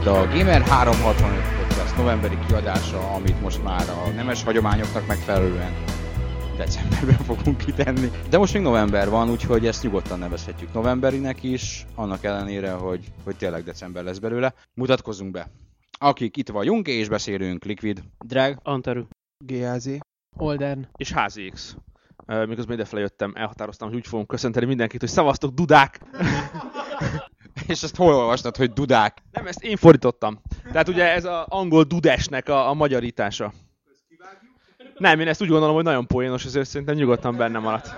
itt a Gamer 365 Podcast novemberi kiadása, amit most már a nemes hagyományoknak megfelelően decemberben fogunk kitenni. De most még november van, úgyhogy ezt nyugodtan nevezhetjük novemberinek is, annak ellenére, hogy tényleg december lesz belőle. Mutatkozzunk be! Akik itt vagyunk és beszélünk: Liquid, Drag, Antaru, GeZ, Holden és Hazix. Miközben idefele jöttem, elhatároztam, hogy úgy fogunk köszönteni mindenkit, hogy szavaztok, dudák! És ezt hol olvastad, hogy dudák? Nem, ezt én fordítottam. Tehát ugye ez az angol dudesnek a magyarítása. Nem, én ezt úgy gondolom, hogy nagyon poénos, ezért szerintem nyugodtan bennem maradt.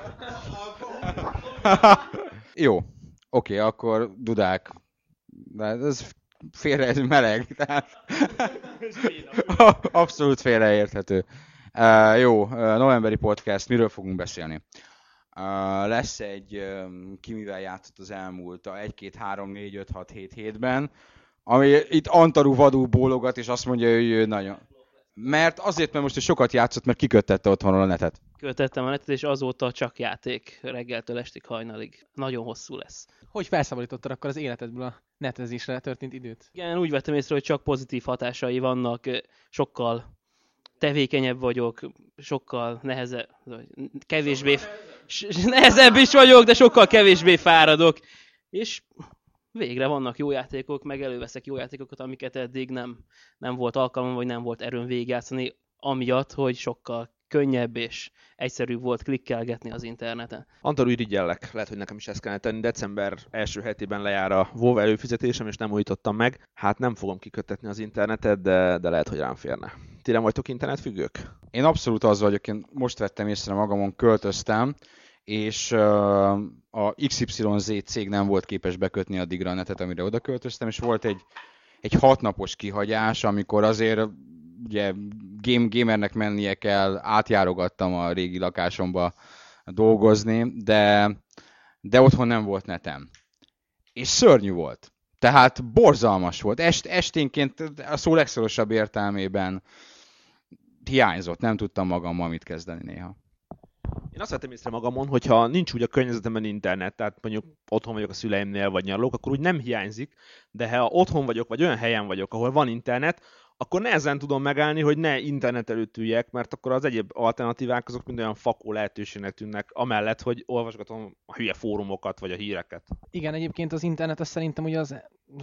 Jó, oké, akkor dudák. De ez félre meleg, tehát abszolút félreérthető. Jó, novemberi podcast, miről fogunk beszélni? Lesz egy ki mivel játszott az elmúlt 1-2-3-4-5-6-7-7-ben, ami itt Antaru vadul bólogat, és azt mondja, hogy ő nagyon... Mert azért, mert most sokat játszott, mert kiköttette otthonról a netet. Kötöttem a netet, és azóta csak játék reggeltől estig hajnalig. Nagyon hosszú lesz. Hogy felszabadítottad akkor az életedből a netezésre történt időt? Igen, úgy vettem észre, hogy csak pozitív hatásai vannak, sokkal tevékenyebb vagyok, sokkal nehezebb, kevésbé... Nehezebb is vagyok, de sokkal kevésbé fáradok. És végre vannak jó játékok, meg előveszek jó játékokat, amiket eddig nem volt alkalmam, vagy nem volt erőm végigjátszani, amiatt, hogy sokkal könnyebb és egyszerűbb volt klikkelgetni az interneten. Antal, irigyellek, lehet, hogy nekem is ezt kellene tenni. December első hetében lejár a Volvo előfizetésem, és nem újítottam meg. Hát nem fogom kiköttetni az internetet, de lehet, hogy rám férne. Ti nem vagytok internetfüggők? Én abszolút az vagyok, én most vettem észre magamon, költöztem, és a XYZ cég nem volt képes bekötni a Digra netet, amire oda költöztem, és volt egy 6 napos kihagyás, amikor azért ugye gamernek mennie kell, átjárogattam a régi lakásomba dolgozni, de otthon nem volt netem. És szörnyű volt. Tehát borzalmas volt. Esténként a szó legszorosabb értelmében hiányzott. Nem tudtam magammal mit kezdeni néha. Én azt vettem észre magamon, hogyha nincs úgy a környezetemben internet, tehát mondjuk otthon vagyok a szüleimnél, vagy nyaralok, akkor úgy nem hiányzik, de ha otthon vagyok, vagy olyan helyen vagyok, ahol van internet, akkor nehezen tudom megállni, hogy ne internet előtt üljek, mert akkor az egyéb alternatívák azok mind olyan fakó lehetőségnek tűnnek, amellett, hogy olvasgatom a hülye fórumokat, vagy a híreket. Igen, egyébként az internet, az szerintem ugye az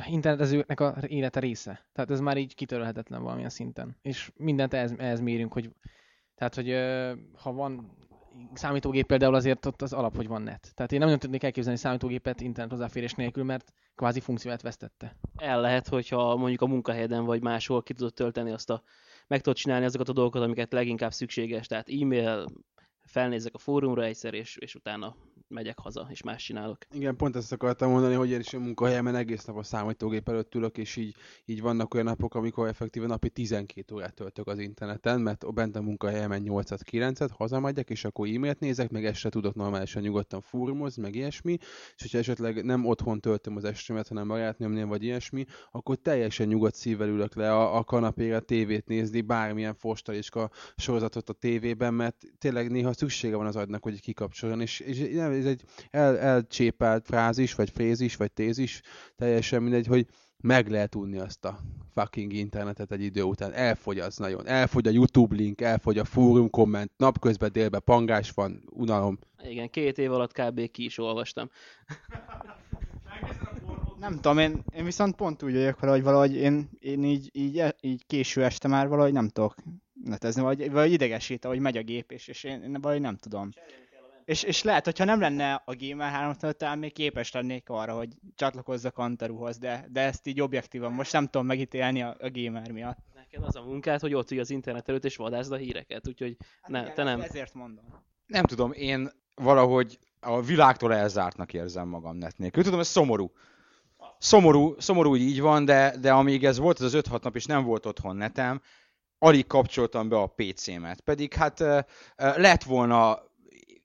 internetezőknek a élete része. Tehát ez már így kitörölhetetlen valamilyen szinten. És mindent ehhez mérünk, hogy tehát, hogy ha van számítógép például, azért ott az alap, hogy van net. Tehát én nem tudnék elképzelni számítógépet internet hozzáférés nélkül, mert kvázi funkcióját vesztette. El lehet, hogyha mondjuk a munkahelyeden vagy máshol ki tudod tölteni azt meg tudod csinálni azokat a dolgokat, amiket leginkább szükséges. Tehát e-mail, felnézek a fórumra egyszer, és utána megyek haza, és más csinálok. Igen, pont ezt akartam mondani, hogy én is a munkahelyemen egész nap a számítógép előtt ülök, és így vannak olyan napok, amikor effektíve napi 12 órát töltök az interneten, mert bent a munkahelyemen 8-9-et, hazamegyek, és akkor e-mailt nézek, meg este tudok normálisan nyugodtan fórumozni, meg ilyesmi, és hogyha esetleg nem otthon töltöm az estémet, hanem barátnőmnél vagy ilyesmi, akkor teljesen nyugodt szívvel ülök le a kanapéra, tévét nézni, bármilyen forstaliska sorozatot a tévében, mert tényleg néha szüksége van az agynak, hogy kikapcsoljon, és nem, ez egy elcsépelt frázis, vagy frézis, vagy tézis, teljesen mindegy, hogy meg lehet unni azt a fucking internetet egy idő után. Elfogy az nagyon. Elfogy a YouTube link, elfogy a fórum komment, napközben délben pangás van, unalom. Igen, 2 év alatt kb. Ki is olvastam. Nem tudom, én viszont pont úgy vagyok, hogy valahogy én így késő este már valahogy nem tudok netezni, vagy idegesít, ahogy megy a gép, és én valahogy nem tudom. És lehet, hogyha nem lenne a Gamer 3-től, talán még képes lennék arra, hogy csatlakozzak Antaruhoz, de ezt így objektívan most nem tudom megítélni a Gamer miatt. Neked az a munkád, hogy ott ülj az internet előtt és vadászd a híreket, úgyhogy te nem. Ezért mondom. Nem tudom, én valahogy a világtól elzártnak érzem magam net nélkül. Tudom, ez szomorú. Szomorú így van, de amíg ez volt az 5-6 nap, és nem volt otthon netem, alig kapcsoltam be a PC-met. Pedig hát lett volna,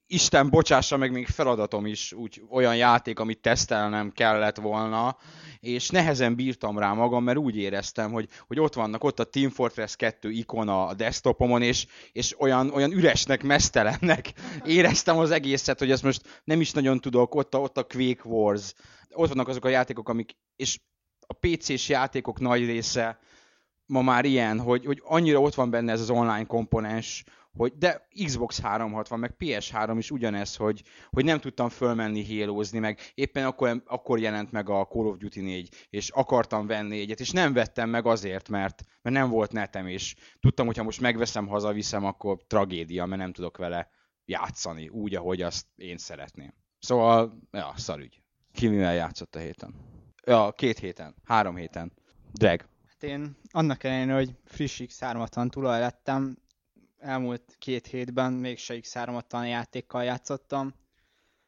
Isten bocsássa meg, még feladatom is, úgy olyan játék, amit tesztelnem kellett volna, és nehezen bírtam rá magam, mert úgy éreztem, hogy ott a Team Fortress 2 ikona a desktopomon, és olyan üresnek, mesztelennek éreztem az egészet, hogy ezt most nem is nagyon tudok, ott a Quake Wars, ott vannak azok a játékok, amik, és a PC-s játékok nagy része ma már ilyen, hogy annyira ott van benne ez az online komponens, hogy de Xbox 360, meg PS3 is ugyanez, hogy nem tudtam fölmenni hélozni, meg éppen akkor jelent meg a Call of Duty 4, és akartam venni egyet, és nem vettem meg azért, mert nem volt netem, és tudtam, hogy ha most megveszem, hazaviszem, akkor tragédia, mert nem tudok vele játszani úgy, ahogy azt én szeretném. Szóval, ja, szarügy. Ki mivel játszott a héten? Ja, 2 héten, 3 héten. Drag. Hát én annak ellenére, hogy friss X360 tulaj lettem, elmúlt 2 hétben mégse X360 játékkal játszottam,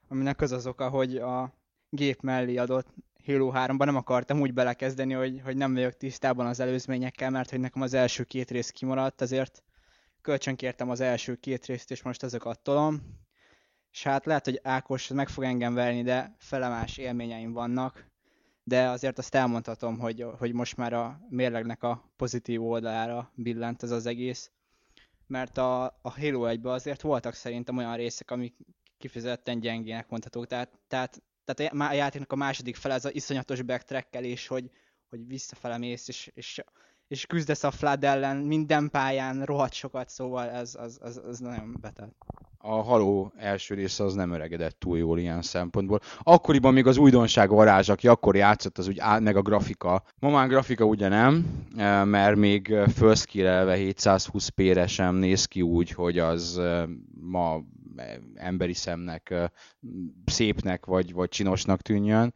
aminek az az oka, hogy a gép mellé adott Halo 3-ban nem akartam úgy belekezdeni, hogy nem vagyok tisztában az előzményekkel, mert hogy nekem az első 2 rész kimaradt, azért kölcsönkértem az első 2 részt, és most azokat tolom. És hát lehet, hogy Ákos meg fog engem verni, de felemás élményeim vannak, de azért azt elmondhatom, hogy most már a mérlegnek a pozitív oldalára billent ez az egész. Mert a Halo 1-ben azért voltak szerintem olyan részek, amik kifejezetten gyengének mondhatók. Tehát a játéknak a második fele, ez az iszonyatos backtrackelés, hogy visszafele mész, és küzdesz a Flood ellen minden pályán rohadt sokat, szóval ez nagyon beteg. A Halo első része az nem öregedett túl jól ilyen szempontból. Akkoriban még az újdonság varázs, aki akkor játszott, az úgy áll, meg a grafika. Ma már grafika ugye nem, mert még fölszkirelve 720p-re sem néz ki úgy, hogy az ma emberi szemnek szépnek vagy csinosnak tűnjön.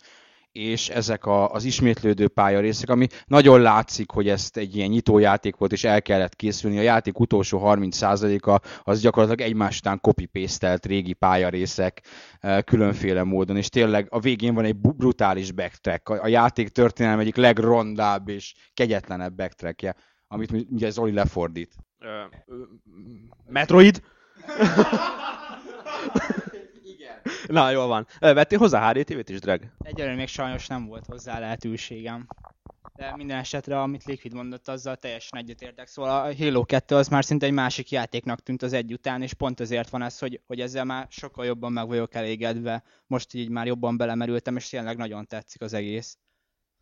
És ezek az ismétlődő pályarészek, ami nagyon látszik, hogy ezt egy ilyen nyitójáték volt, és el kellett készülni. A játék utolsó 30%-a az gyakorlatilag egymás után copy-pastelt régi pályarészek különféle módon, és tényleg a végén van egy brutális backtrack, a játék történelme egyik legrondább és kegyetlenebb backtrackje, amit ugye Zoli lefordít. Metroid? Na, jól van. Vettél hozzá HD TV-t is, Drag? Egyelőre még sajnos nem volt hozzá lehetőségem. De minden esetre, amit Liquid mondott, azzal teljesen egyetértek. Szóval a Halo 2 az már szinte egy másik játéknak tűnt az egy után, és pont azért van ez, hogy ezzel már sokkal jobban meg vagyok elégedve. Most így már jobban belemerültem, és tényleg nagyon tetszik az egész.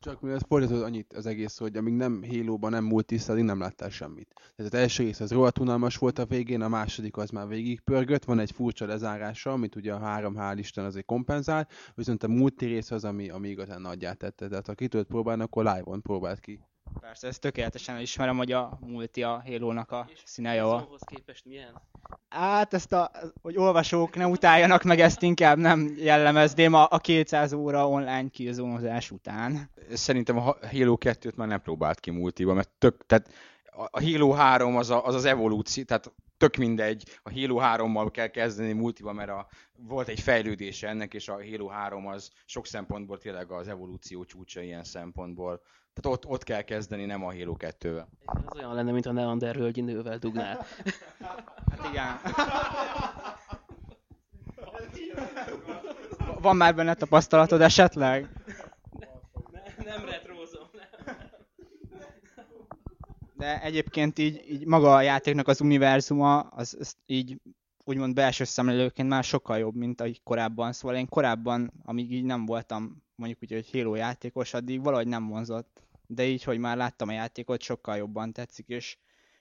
Csak mivel fordított annyit az egész, hogy amíg nem Halo-ban nem múlt tiszta, addig nem láttál semmit. Tehát az első rész az rohadt unalmas volt a végén, a második az már végig pörgött, van egy furcsa lezárása, amit ugye a 3 hál' Isten azért kompenzál, viszont a múlti rész az, ami igazán nagyját tette. Tehát ha ki tudod próbálni, akkor live-on próbáld ki. Persze, ezt tökéletesen ismerem, hogy a múlti a Halo-nak a színejava. És szóhoz képest milyen? Hát ezt hogy olvasók ne utáljanak meg, ezt inkább nem jellemezném a 200 óra online kizónozás után. Szerintem a Halo 2-t már nem próbált ki multiba, mert tehát a Halo 3 az az evolúció, tehát tök mindegy, a Halo 3-mal kell kezdeni multiba, mert volt egy fejlődése ennek, és a Halo 3 az sok szempontból tényleg az evolúció csúcsa ilyen szempontból. Tehát ott kell kezdeni, nem a Halo 2-vel. Ez olyan lenne, mint a Neander hölgyi nővel dugnál. Hát igen. Van már benne tapasztalatod esetleg? Nem retrózom. De egyébként így maga a játéknak az univerzuma, az így úgymond belső szemlélőként már sokkal jobb, mint ahogy korábban. Szóval én korábban, amíg így nem voltam mondjuk úgy, hogy Halo játékos, addig valahogy nem vonzott. De így, hogy már láttam a játékot, sokkal jobban tetszik,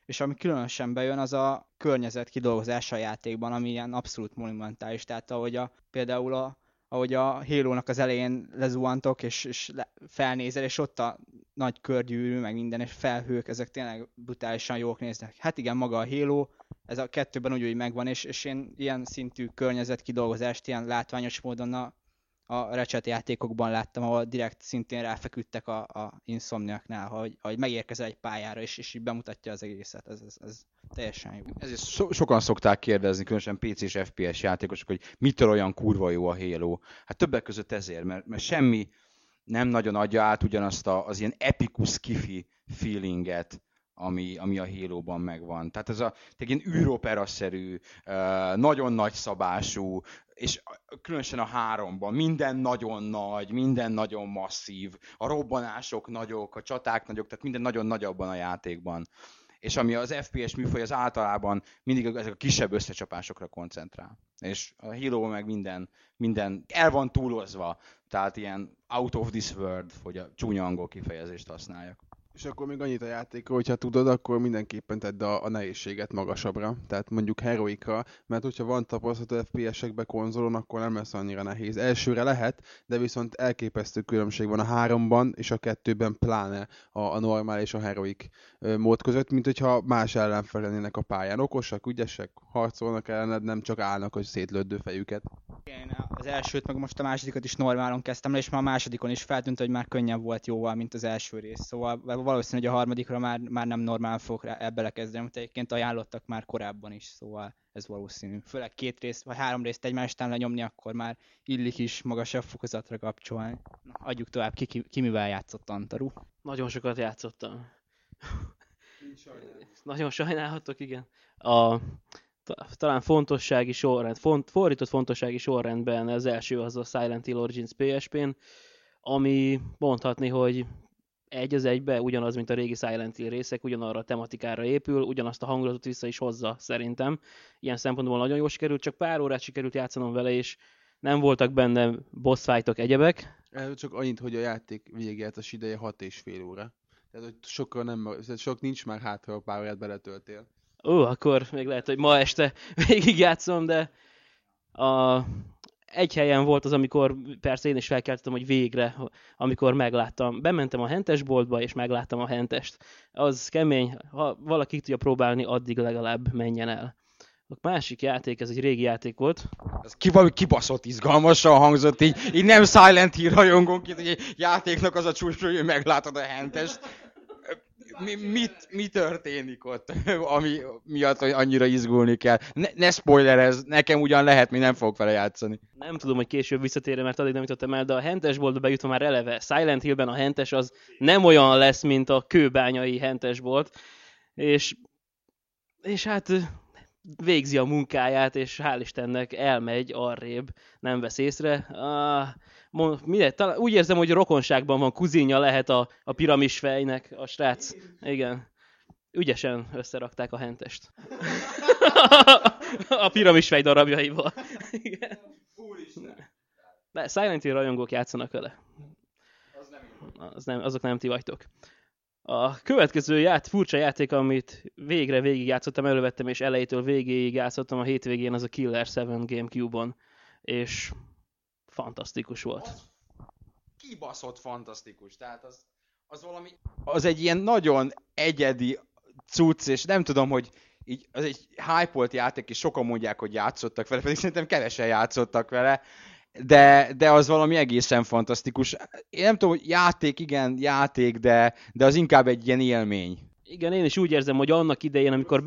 és ami különösen bejön, az a környezet kidolgozása a játékban, ami ilyen abszolút monumentális. Tehát ahogy a Halo-nak az elején lezuhantok, és felnézel, és ott a nagy körgyűrű, meg minden, és felhők, ezek tényleg brutálisan jók néznek. Hát igen, maga a Halo, ez a 2-ben úgy megvan, és én ilyen szintű környezet kidolgozást ilyen látványos módon a Ratchet játékokban láttam, ahol direkt szintén ráfeküdtek a Insomniaknál, hogy megérkezel egy pályára, és így bemutatja az egészet, ez teljesen jó. Ezért sokan szokták kérdezni, különösen PC és FPS játékosok, hogy mitől olyan kurva jó a Halo. Hát többek között ezért, mert semmi nem nagyon adja át ugyanazt az ilyen epikus sci-fi feelinget, ami a Halo-ban megvan. Tehát ez ilyen űropera-szerű, nagyon nagy szabású, és különösen a 3-ban minden nagyon masszív, a robbanások nagyok, a csaták nagyok, tehát minden nagyon nagy abban a játékban. és ami az FPS műfaj, az általában mindig ezek a kisebb összecsapásokra koncentrál. És a Halo meg minden el van túlozva, tehát ilyen out of this world, hogy a csúnya angol kifejezést használjak. És akkor még annyit a játékra, hogyha tudod, akkor mindenképpen tedd a nehézséget magasabbra. Tehát mondjuk heroikra, mert hogyha van tapasztalat FPS-ekbe konzolon, akkor nem lesz annyira nehéz. Elsőre lehet, de viszont elképesztő különbség van a 3-ban és a 2-ben pláne a normál és a heroik mód között, mint hogyha más ellenfel lennének a pályán. Okosak, ügyesek, harcolnak ellened, nem csak állnak, hogy szétlődő fejüket. Én az elsőt, meg most a másodikat is normálon kezdtem le, és már a másodikon is feltűnt, hogy már könnyebb volt jóval, mint az első rész. Szóval valószínű, hogy a harmadikra már nem normál fogok belekezdeni, mert egyébként ajánlottak már korábban is, szóval ez valószínű. Főleg 2 részt, vagy 3 részt egymás után lenyomni, akkor már illik is magasabb fokozatra kapcsolni. Na, adjuk tovább, ki mivel játszott, Antaru? Nagyon sokat játszottam. Nagyon sajnálhatok, igen. Talán fontossági sorrend, fordított fontossági sorrendben az első az a Silent Hill Origins PSP-n, ami mondhatni, hogy egy az egybe ugyanaz, mint a régi Silent Hill részek, ugyanarra a tematikára épül, ugyanazt a hangulatot vissza is hozza, szerintem. Ilyen szempontból nagyon jól sikerült, csak pár órát sikerült játszanom vele, és nem voltak benne boss fightok, egyebek. Csak annyit, hogy a játék végjátszás ideje 6,5 óra. Tehát, hogy sok nincs már hátra, a pár órát beletöltél. Ó, akkor még lehet, hogy ma este végigjátszom, de egy helyen volt az, amikor persze én is felkeltettem, hogy végre, amikor megláttam. Bementem a hentesboltba, és megláttam a hentest. Az kemény, ha valaki tudja próbálni, addig legalább menjen el. A másik játék, ez egy régi játék volt. Ez kibaszott izgalmasan hangzott, így nem Silent Hill rajongonként, hogy egy játéknak az a csúcs, hogy meglátod a hentest. Mi történik ott, ami miatt annyira izgulni kell? Ne spoilerezz, nekem ugyan lehet, mi nem fogok vele játszani. Nem tudom, hogy később visszatérem, mert addig nem jutottam el, de a hentesboltba bejutva már eleve. Silent Hillben a hentes az nem olyan lesz, mint a kőbányai hentesbolt, és hát végzi a munkáját, és hál' Istennek elmegy arrébb, nem vesz észre. Úgy érzem, hogy rokonságban van, kuzinja lehet a piramisfejnek a srác. Igen. Ügyesen összerakták a hentest. A piramisfej darabjaival. Igen. De Silent Hill rajongók játszanak vele. Azok nem ti vagytok. A következő furcsa játék, amit végig játszottam, elővettem, és elejétől végéig játszottam a hétvégén, az a Killer 7 Gamecube-on. És fantasztikus volt. Az kibaszott fantasztikus, tehát az valami... Az egy ilyen nagyon egyedi cucc, és nem tudom, hogy így, az egy hype-olt játék, és sokan mondják, hogy játszottak vele, pedig szerintem kevesen játszottak vele, de az valami egészen fantasztikus. Én nem tudom, hogy játék, de az inkább egy ilyen élmény. Igen, én is úgy érzem, hogy annak idején, amikor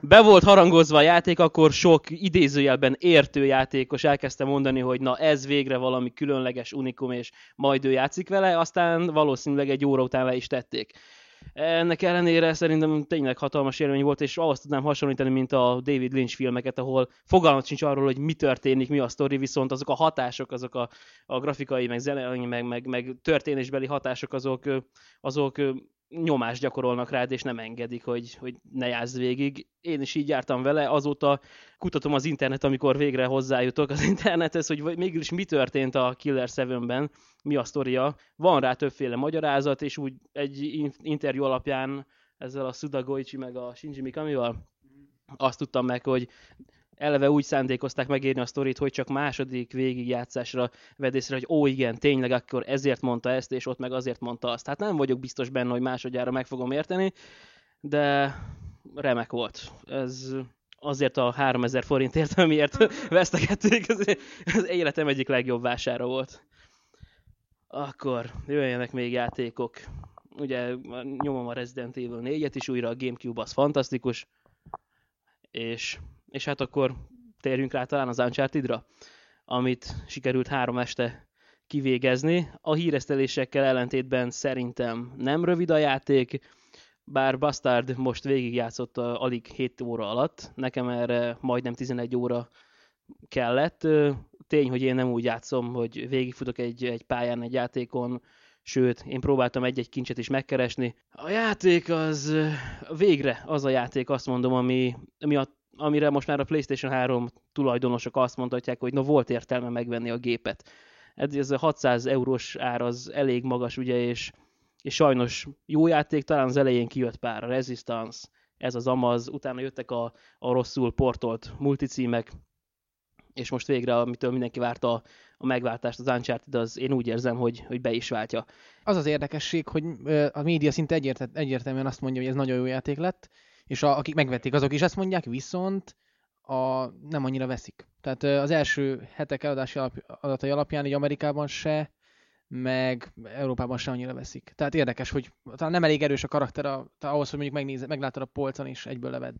be volt harangozva a játék, akkor sok idézőjelben értő játékos elkezdte mondani, hogy na ez végre valami különleges unikum, és majd ő játszik vele, aztán valószínűleg egy óra után le is tették. Ennek ellenére szerintem tényleg hatalmas élmény volt, és ahhoz tudnám hasonlítani, mint a David Lynch filmeket, ahol fogalmat sincs arról, hogy mi történik, mi a sztori, viszont azok a hatások, azok a grafikai, meg zenei, meg történésbeli hatások, azok nyomást gyakorolnak rád, és nem engedik, hogy ne játsz végig. Én is így jártam vele, azóta kutatom az internet, amikor végre hozzájutok az internethez, hogy mégis mi történt a Killer 7-ben, mi a sztoria. Van rá többféle magyarázat, és úgy egy interjú alapján ezzel a Sudagoichi meg a Shinji Mikamival azt tudtam meg, hogy eleve úgy szándékozták megírni a sztorit, hogy csak második végigjátszásra vedd észre, hogy ó igen, tényleg akkor ezért mondta ezt, és ott meg azért mondta azt. Hát nem vagyok biztos benne, hogy másodjára meg fogom érteni, de remek volt. Ez azért a 3000 forintért, amiért vesztegették, az életem egyik legjobb vására volt. Akkor jöjjenek még játékok. Ugye nyomom a Resident Evil 4-et is újra, a Gamecube az fantasztikus, és hát akkor térjünk rá talán az Uncharted-ra, amit sikerült 3 este kivégezni. A híresztelésekkel ellentétben szerintem nem rövid a játék, bár Bastard most végigjátszott alig 7 óra alatt, nekem erre majdnem 11 óra kellett. Tény, hogy én nem úgy játszom, hogy végigfutok egy pályán, egy játékon, sőt, én próbáltam egy-egy kincset is megkeresni. A játék az végre az a játék, azt mondom, amire most már a PlayStation 3 tulajdonosok azt mondhatják, hogy na volt értelme megvenni a gépet. Ez a 600 eurós ár az elég magas, ugye, és sajnos jó játék, talán az elején kijött pár, a Resistance, ez az amaz, utána jöttek a rosszul portolt multicímek, és most végre, amitől mindenki várta a megváltást, az Uncharted, az én úgy érzem, hogy be is váltja. Az az érdekesség, hogy a média szinte egyértelműen azt mondja, hogy ez nagyon jó játék lett, és akik megvették, azok is ezt mondják, viszont nem annyira veszik. Tehát az első hetek eladási adatai alapján így Amerikában se, meg Európában se annyira veszik. Tehát érdekes, hogy talán nem elég erős a karakter ahhoz, hogy mondjuk meglátod a polcon és egyből levedd.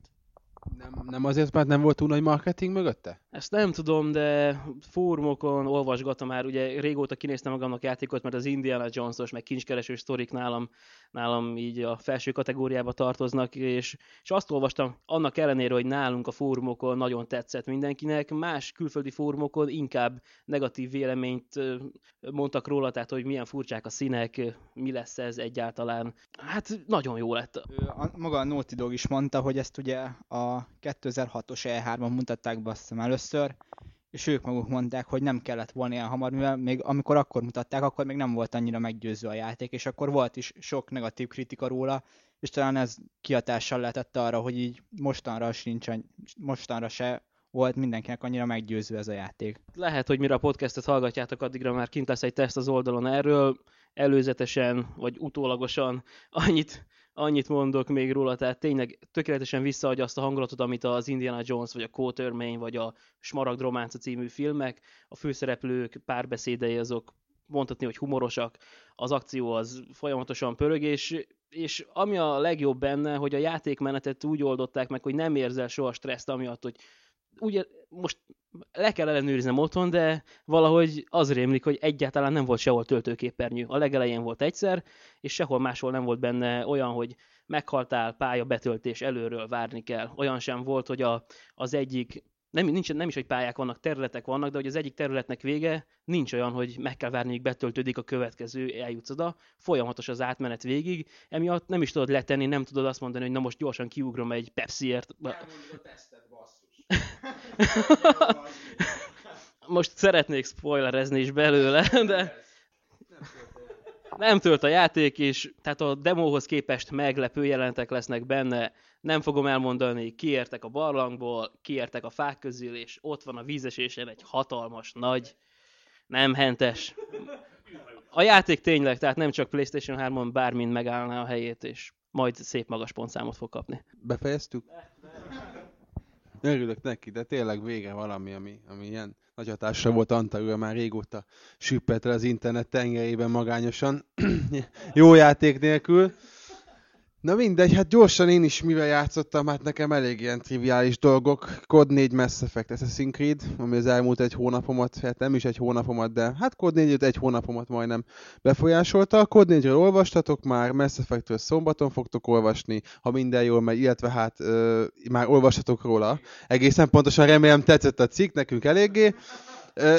Nem azért, mert nem volt túl nagy marketing mögötte? Ezt nem tudom, de fórumokon olvasgatom már, ugye régóta kinéztem magamnak játékot, mert az Indiana Jones-os, meg kincskereső sztorik nálam így a felső kategóriába tartoznak, és azt olvastam, annak ellenére, hogy nálunk a fórumokon nagyon tetszett mindenkinek, más külföldi fórumokon inkább negatív véleményt mondtak róla, tehát hogy milyen furcsák a színek, mi lesz ez egyáltalán. Hát nagyon jó lett. Maga a Naughty Dog is mondta, hogy ezt ugye a 2006-os E3-on mutatták be azt először, és ők maguk mondták, hogy nem kellett volna ilyen hamar, mivel még amikor akkor mutatták, akkor még nem volt annyira meggyőző a játék, és akkor volt is sok negatív kritika róla, és talán ez kihatással lehetett arra, hogy így mostanra se volt mindenkinek annyira meggyőző ez a játék. Lehet, hogy mire a podcastet hallgatjátok, addigra már kint lesz egy teszt az oldalon erről, előzetesen vagy utólagosan annyit mondok még róla, tehát tényleg tökéletesen visszaadja azt a hangulatot, amit az Indiana Jones, vagy a Kótörmény, vagy a Smaragd Románca című filmek. A főszereplők párbeszédei azok mondhatni, hogy humorosak, az akció az folyamatosan pörög, és ami a legjobb benne, hogy a játékmenetet úgy oldották meg, hogy nem érzel soha stresszt, amiatt, hogy ugye most le kell ellenőriznem otthon, de valahogy az rémlik, hogy egyáltalán nem volt sehol töltőképernyő. A legelején volt egyszer, és sehol máshol nem volt benne olyan, hogy meghaltál, pálya betöltés, előről várni kell. Olyan sem volt, hogy az egyik, nem is, hogy pályák vannak, területek vannak, de hogy az egyik területnek vége, nincs olyan, hogy meg kell várni, hogy betöltődik a következő, eljutsz oda. Folyamatos az átmenet végig, emiatt nem is tudod letenni, nem tudod azt mondani, hogy na most gyorsan kiugrom egy Pepsiért. Most szeretnék spoilerezni is belőle, de nem tölt a játék, és tehát a demóhoz képest meglepő jelentek lesznek benne. Nem fogom elmondani, kiértek a barlangból, kiértek a fák közül, és ott van a vízesésen egy hatalmas nagy, nem hentes. A játék tényleg, tehát nem csak PlayStation 3-on bármint megállná a helyét, és majd szép magas pontszámot fog kapni. Befejeztük? Örülök neki, de tényleg végre valami, ami ilyen nagy hatással volt. Antaru már régóta süppett le az internet tengerében magányosan, jó játék nélkül. Na mindegy, hát gyorsan én is mivel játszottam, hát nekem elég ilyen triviális dolgok. Code 4, Mass Effect, Assassin's Creed, ami az elmúlt egy hónapomat, hát nem is egy hónapomat, de hát Code 4-t egy hónapomat majdnem befolyásolta. A Code 4-ről olvastatok már, Mass Effectről szombaton fogtok olvasni, ha minden jól megy, illetve hát már olvastatok róla. Egészen pontosan remélem tetszett a cikk, nekünk eléggé.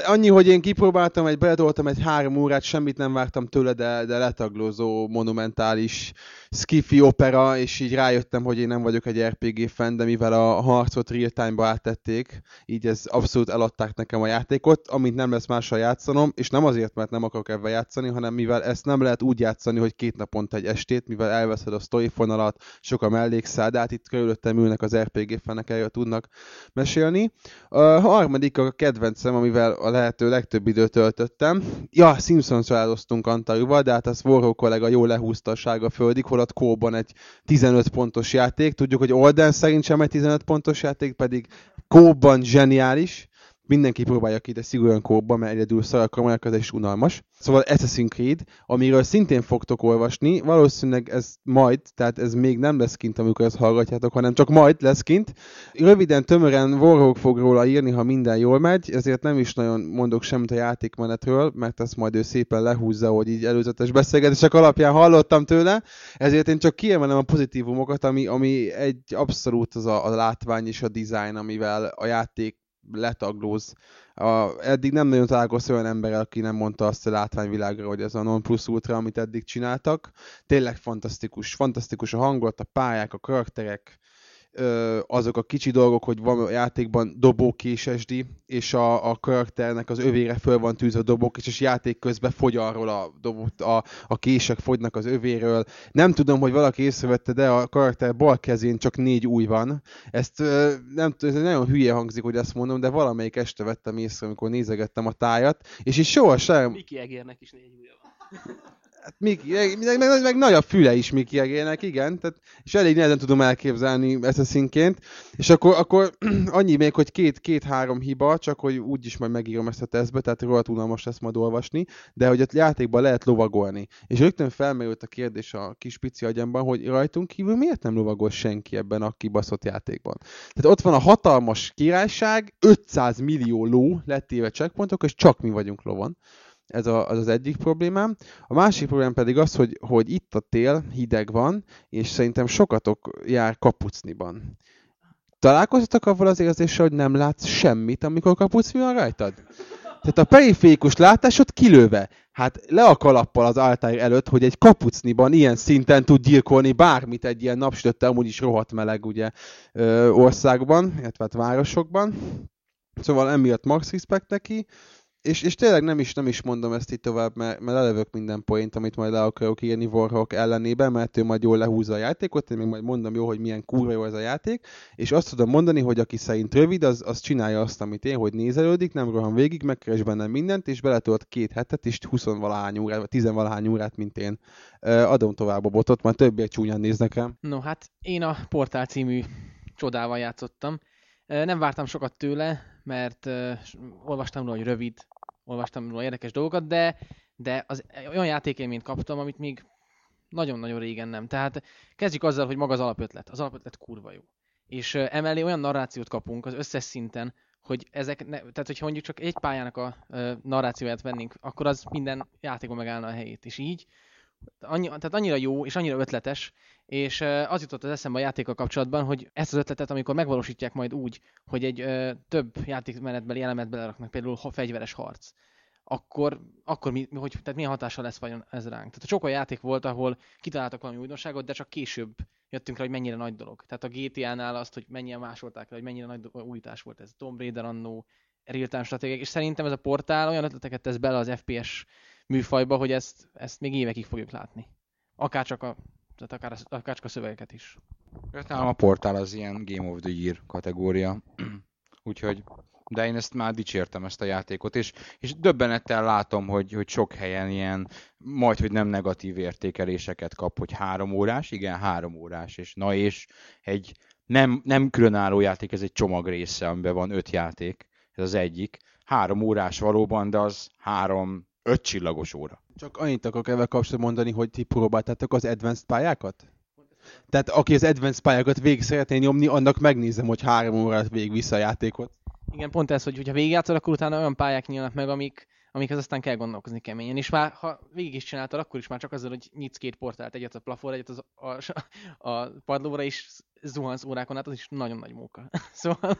Annyi, hogy én kipróbáltam, beledoltam 3 órát, semmit nem vártam tőle, de letaglózó, monumentális skifi opera, és így rájöttem, hogy én nem vagyok egy RPG fan, de mivel a harcot real time-ba áttették, így ez abszolút eladták nekem a játékot, amit nem lesz mással játszanom, és nem azért, mert nem akarok ebben játszani, hanem mivel ezt nem lehet úgy játszani, hogy 2 naponta egy estét, mivel elveszed a sztorifonalat, sok a mellékszádát, itt körülöttem ülnek az RPG fanek, erről tudnak mesélni. A harmadik a kedvencem, amivel a lehető legtöbb időt töltöttem. Ja, Simpsonsra elosztunk Antaruval, de hát az Warhol kollega jól lehúzta a sárga földig, holott Kóban egy 15 pontos játék. Tudjuk, hogy Holden szerint sem egy 15 pontos játék, pedig Kóban zseniális. Mindenki próbálja ki, de szigorúan Kóban, mert egyedül szar a kamerákat, és unalmas. Szóval Assassin's Creed, amiről szintén fogtok olvasni, valószínűleg ez majd, tehát ez még nem lesz kint, amikor ezt hallgatjátok, hanem csak majd lesz kint. Röviden, tömören Warhawk fog róla írni, ha minden jól megy, ezért nem is nagyon mondok semmit a játékmenetről, mert ezt majd ő szépen lehúzza, hogy így előzetes beszélgetések alapján hallottam tőle, ezért én csak kiemelem a pozitívumokat, ami egy abszolút az a látvány és a design, amivel a játék letaglóz. Eddig nem nagyon találkoztam olyan emberrel, aki nem mondta azt a látványvilágra, hogy ez a non plus ultra, amit eddig csináltak. Tényleg fantasztikus, fantasztikus a hangulat, a pályák, a karakterek, azok a kicsi dolgok, hogy van a játékban dobókésesdi, és a karakternek az övére föl van tűzve dobókés, és játék közben fogy arról a kések fogynak az övéről. Nem tudom, hogy valaki észrevette, de a karakter bal kezén csak 4 ujj van. Ez nagyon hülye hangzik, hogy ezt mondom, de valamelyik este vettem észre, amikor nézegettem a tájat, és így sohasem... Miki Egérnek is 4 ujja van. Hát meg nagy a füle is Miki Egérnek, igen, tehát, és elég nehezen tudom elképzelni ezt a színként, és akkor annyi még, hogy két-három hiba, csak hogy úgyis majd megírom ezt a tesztbe, tehát rohadt unalmas lesz majd olvasni, de hogy a játékban lehet lovagolni. És rögtön felmerült a kérdés a kis pici agyamban, hogy rajtunk kívül miért nem lovagol senki ebben a kibaszott játékban. Tehát ott van a hatalmas királyság, 500 millió ló lettéve checkpointok, és csak mi vagyunk lovon. Ez az az egyik problémám. A másik problémám pedig az, hogy itt a tél, hideg van, és szerintem sokatok jár kapucniban. Találkoztatok avval az érzéssel, hogy nem látsz semmit, amikor kapucni van rajtad? Tehát a periférikus látásod kilőve. Hát le a kalappal az altáir előtt, hogy egy kapucniban ilyen szinten tud gyilkolni bármit egy ilyen napsütötte, amúgy is rohadt meleg ugye országban, illetve hát városokban. Szóval emiatt max respect neki. És tényleg nem is mondom ezt itt tovább, mert lelövök minden point, amit majd le akarok írni Warhawk ellenében, mert ő majd jól lehúzza a játékot, én még majd mondom jó, hogy milyen kurva jó ez a játék, és azt tudom mondani, hogy aki szerint rövid, az csinálja azt, amit én, hogy nézelődik, nem rohan végig, megkeres bennem mindent, és beletölt 2 hetet, és 20-valahány órát, vagy 10-valahány órát, mint én. Adom tovább a botot, már többiek csúnyán néznek rám. No, hát én a Portal című csodával játszottam. Nem vártam sokat tőle, mert olvastam róla, hogy rövid, olvastam róla érdekes dolgokat, de az olyan játékélményt kaptam, amit még nagyon-nagyon régen nem. Tehát kezdjük azzal, hogy maga az alapötlet. Az alapötlet kurva jó. És emellé olyan narrációt kapunk az összes szinten, hogy tehát hogyha mondjuk csak egy pályának a narrációját vennénk, akkor az minden játékban megállna a helyét. És így, tehát annyira jó és annyira ötletes, és az jutott az eszembe a játékkal kapcsolatban, hogy ezt az ötletet, amikor megvalósítják majd úgy, hogy egy több játékmenetbeli elemet beleraknak, például fegyveres harc, akkor tehát milyen hatással lesz vajon ez ránk? Tehát sok olyan játék volt, ahol kitaláltak valami újdonságot, de csak később jöttünk rá, hogy mennyire nagy dolog. Tehát a GTA-nál azt, hogy mennyire másolták rá, hogy mennyire nagy újítás volt ez. Tomb Raider annó, real-time stratégiák, és szerintem ez a Portal olyan ötleteket tesz bele az FPS műfajba, hogy ezt még évekig fogjuk látni. Akárcsak a szövegeket is. Nálam a Portal az ilyen Game of the Year kategória. Úgyhogy, de én ezt már dicsértem, ezt a játékot, és döbbenettel látom, hogy sok helyen ilyen, majdhogy nem negatív értékeléseket kap, hogy 3 órás, igen, 3 órás, és na és egy nem különálló játék, ez egy csomag része, amiben van 5 játék, ez az egyik. 3 órás valóban, de az 5 csillagos óra. Csak annyit akarok ebben kapcsolatban mondani, hogy ti próbáltátok az advanced pályákat? Tehát aki az advanced pályákat végig szeretné nyomni, annak megnézem, hogy 3 órát végig vissza a játékot. Igen, pont ez, hogy ha végigjátszol, akkor utána olyan pályák nyílnak meg, amikhez aztán kell gondolkozni keményen. És már, ha végig is csináltad, akkor is már csak azzal, hogy nyitsz 2 portált, egyet a plafonra, egyet a padlóra, és zuhansz órákon át, az is nagyon nagy móka. Szóval...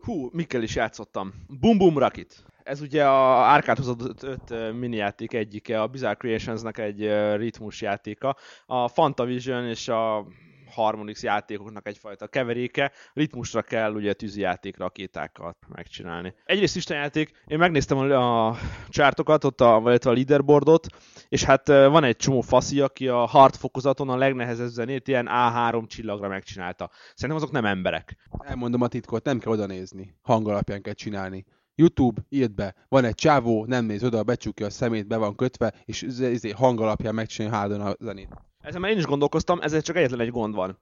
Hú, mikkel is játszottam. Boom Boom Rocket. Ez ugye a Arcade-hoz adott 5 minijáték egyike, a Bizarre Creationsnak egy ritmus játéka. A Fantavision és a Harmonix játékoknak egyfajta keveréke, ritmusra kell ugye tűzijátékra a kétákat megcsinálni. Egyrészt istenjáték, én megnéztem a csártokat, ott a leaderboardot, és hát van egy csomó faszi, aki a hard fokozaton a legnehezebb zenét ilyen A3 csillagra megcsinálta. Szerintem azok nem emberek. Elmondom a titkot, nem kell oda nézni, hang alapján kell csinálni. YouTube, írd be, van egy csávó, nem néz oda, becsukja a szemét, be van kötve, és hang alapján megcsinálja hádon a zenét. Ezen már én is gondolkoztam, ezzel csak egyetlen egy gond van.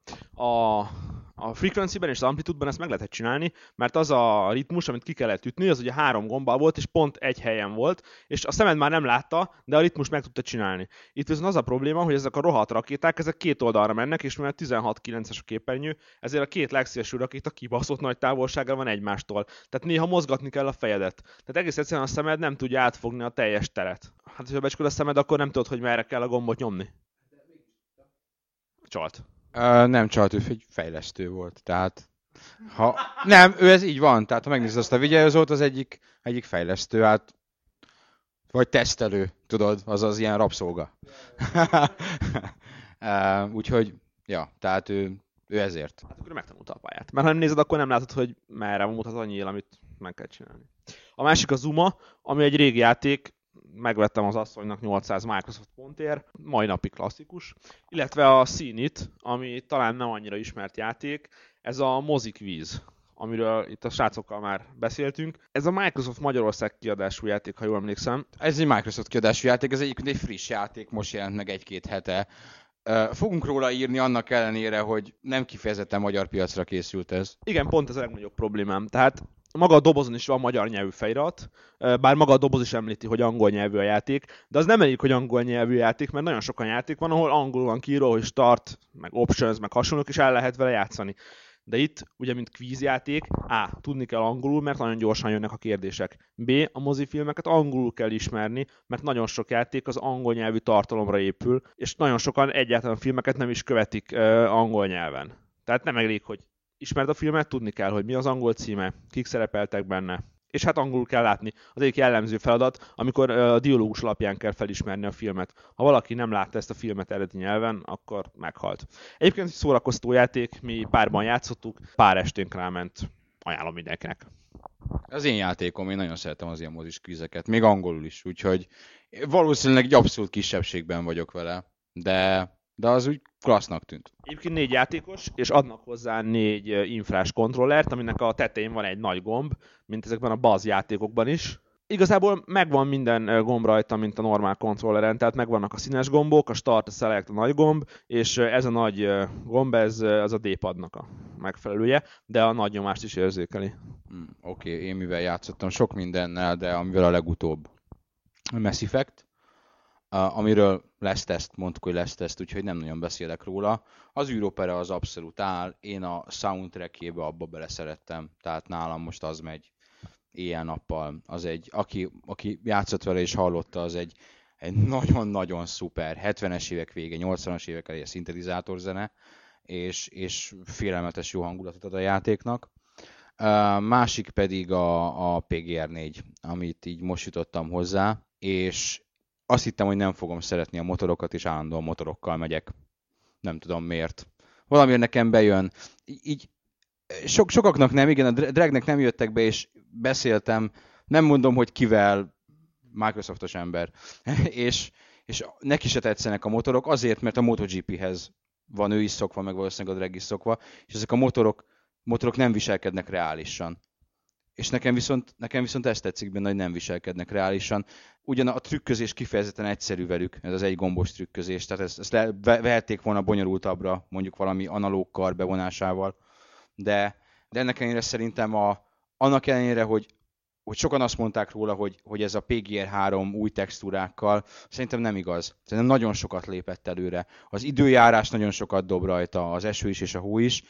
A frequency-ben és az amplitúdban ezt meg lehetett csinálni, mert az a ritmus, amit ki kellett ütni, az ugye 3 gombbal volt, és pont egy helyen volt, és a szemed már nem látta, de a ritmus meg tudta csinálni. Itt viszont az a probléma, hogy ezek a rohadt rakéták, ezek 2 oldalra mennek, és mivel 16:9-es a képernyő, ezért a 2 legszélső rakéta kibaszott nagy távolságra van egymástól. Tehát néha mozgatni kell a fejedet. Tehát egész egyszerűen a szemed nem tudja átfogni a teljes teret. Hát, hogyha becskod a szemed, akkor nem tudod, hogy merre kell a gombot nyomni. Csalt. Nem csalt, ő egy fejlesztő volt, tehát Ha... Nem, ő ez így van. Tehát ha megnézed azt a videózót, az egyik fejlesztő, hát... Vagy tesztelő, tudod, azaz ilyen rabszolga. Úgyhogy, ja, tehát ő ezért. Hát akkor megtanulta a pályát. Mert ha nem nézed, akkor nem látod, hogy merre mutat annyi él, amit meg kell csinálni. A másik a Zuma, ami egy régi játék, megvettem az asszonynak 800 Microsoft pontért, mai napi klasszikus, illetve a Scene-it, ami talán nem annyira ismert játék, ez a mozikvíz, amiről itt a srácokkal már beszéltünk. Ez a Microsoft Magyarország kiadású játék, ha jól emlékszem. Ez egy Microsoft kiadású játék, ez egyébként egy friss játék, most jelent meg egy-két hete. Fogunk róla írni annak ellenére, hogy nem kifejezetten magyar piacra készült ez. Igen, pont ez a legnagyobb problémám. Tehát maga a dobozon is van magyar nyelvű felirat, bár maga a doboz is említi, hogy angol nyelvű a játék, de az nem elég, hogy angol nyelvű játék, mert nagyon sokan játék van, ahol angolul van kiíró, hogy start, meg options, meg hasonlók, és el lehet vele játszani. De itt, ugye, mint kvízjáték, A. Tudni kell angolul, mert nagyon gyorsan jönnek a kérdések. B. A mozifilmeket angolul kell ismerni, mert nagyon sok játék az angol nyelvű tartalomra épül, és nagyon sokan egyáltalán filmeket nem is követik angol nyelven. Tehát nem elég, hogy ismerd a filmet, tudni kell, hogy mi az angol címe, kik szerepeltek benne. És hát angolul kell látni. Az egyik jellemző feladat, amikor a dialógus alapján kell felismerni a filmet. Ha valaki nem látta ezt a filmet eredeti nyelven, akkor meghalt. Egyébként egy szórakoztató játék, mi párban játszottuk, pár esténk ráment. Ajánlom mindenkinek. Az én játékom, én nagyon szeretem az ilyen mozis kvízeket, még angolul is, úgyhogy valószínűleg egy abszolút kisebbségben vagyok vele, de az úgy klassznak tűnt. Egyébként 4 játékos, és adnak hozzá 4 infrás kontrollert, aminek a tetején van egy nagy gomb, mint ezekben a Buzz játékokban is. Igazából megvan minden gomb rajta, mint a normál kontrolleren, tehát megvannak a színes gombok, a Start, a Select, a nagy gomb, és ez a nagy gomb, ez a D-padnak a megfelelője, de a nagy nyomást is érzékeli. Oké, én mivel játszottam sok mindennel, de amivel a legutóbb Mass Effect, amiről lesz teszt, mondtuk, hogy lesz teszt, úgyhogy nem nagyon beszélek róla. Az űropera az abszolút áll, én a soundtrackjébe abba beleszerettem, tehát nálam most az megy éjjel-nappal. Az egy, aki játszott vele és hallotta, az egy nagyon-nagyon szuper, 70-es évek vége, 80-as évek elé szintetizátor zene, és félelmetes jó hangulatot ad a játéknak. Másik pedig a PGR 4, amit így most jutottam hozzá, és azt hittem, hogy nem fogom szeretni a motorokat, és állandóan motorokkal megyek. Nem tudom miért. Valamiért nekem bejön. Így sokaknak nem, igen, a Dragnek nem jöttek be, és beszéltem, nem mondom, hogy kivel, Microsoftos ember, és neki se tetszenek a motorok, azért, mert a MotoGP-hez van ő is szokva, meg valószínűleg a Drag is szokva, és ezek a motorok nem viselkednek reálisan. És nekem viszont ezt tetszik benne, hogy nem viselkednek reálisan. Ugyan a trükközés kifejezetten egyszerű velük, ez az egy gombos trükközés, tehát ezt vehették volna bonyolultabbra, mondjuk valami analóg kar bevonásával, de ennek ellenére szerintem annak ellenére, hogy sokan azt mondták róla, hogy ez a PGR 3 új textúrákkal, szerintem nem igaz. Szerintem nagyon sokat lépett előre. Az időjárás nagyon sokat dob rajta, az eső is és a hó is,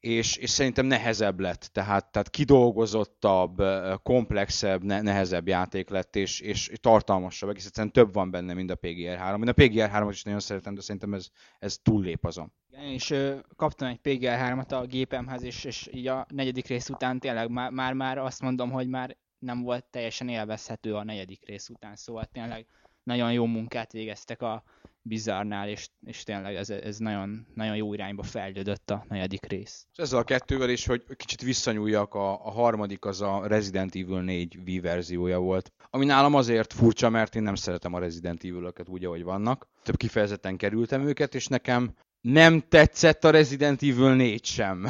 és szerintem nehezebb lett, tehát kidolgozottabb, komplexebb, nehezebb játék lett, és tartalmasabb, egész egyszerűen több van benne, mint a PGR 3. Én a PGR 3-at is nagyon szeretem, de szerintem ez túllép azon. Én is kaptam egy PGR 3-at a gépemhez, és így a 4. rész után tényleg már azt mondom, hogy már nem volt teljesen élvezhető a 4. rész után, szóval tényleg nagyon jó munkát végeztek a Bizarre-nál, és tényleg ez nagyon, nagyon jó irányba fejlődött a 4. rész. Ezzel a kettővel is, hogy kicsit visszanyúljak, a harmadik az a Resident Evil 4 Wii verziója volt. Ami nálam azért furcsa, mert én nem szeretem a Resident Evil-öket úgy, ahogy vannak. Több kifejezetten kerültem őket, és nekem nem tetszett a Resident Evil 4 sem.